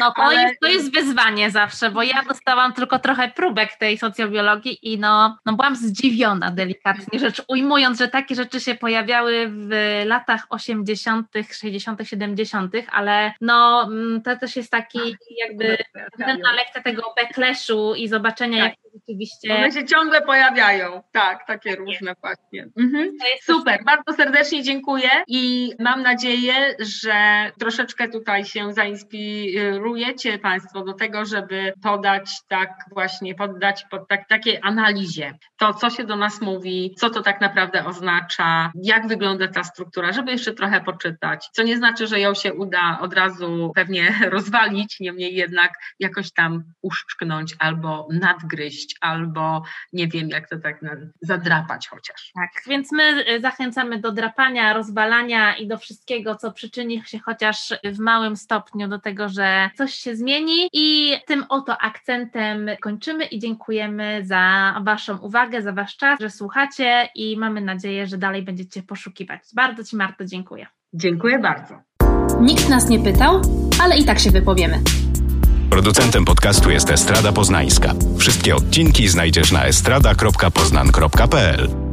No to, Ale... jest, to jest wyzwanie zawsze, bo ja dostałam tylko trochę próbek tej socjobiologii i no, no byłam zdziwiona delikatnie, rzecz ujmując, że takie rzeczy się pojawiały w latach osiemdziesiątych, sześćdziesiątych, siedemdziesiątych, ale no to też jest taki jakby pewna lekcja tego backlashu i zobaczenia, tak. jak rzeczywiście... One się ciągle pojawiają, tak, takie tak różne jest. Właśnie. Mhm. Super, coś... bardzo serdecznie dziękuję i mam nadzieję, że troszeczkę tutaj się zainspirujecie Państwo do tego, żeby podać tak właśnie, poddać pod tak, takiej analizie to, co się do nas mówi, co to tak naprawdę oznacza, jak wygląda ta struktura, żeby jeszcze trochę poczytać, co nie znaczy, że ją się uda od razu pewnie rozwalić, niemniej jednak jakoś tam uszczknąć albo nadgryźć, albo nie wiem jak to tak zadrapać chociaż. Tak, więc my zachęcamy do drapania, rozwalania i do wszystkiego, co przyczyni się chociaż w małym stopniu do tego, że coś się zmieni i tym oto akcentem kończymy i dziękujemy za Waszą uwagę, za Wasz czas, że słuchacie i mamy nadzieję, że dalej będziecie poszukiwać. Bardzo Ci, Marto, dziękuję. Dziękuję bardzo. Nikt nas nie pytał, ale i tak się wypowiemy. Producentem podcastu jest Estrada Poznańska. Wszystkie odcinki znajdziesz na estrada kropka poznan kropka p l.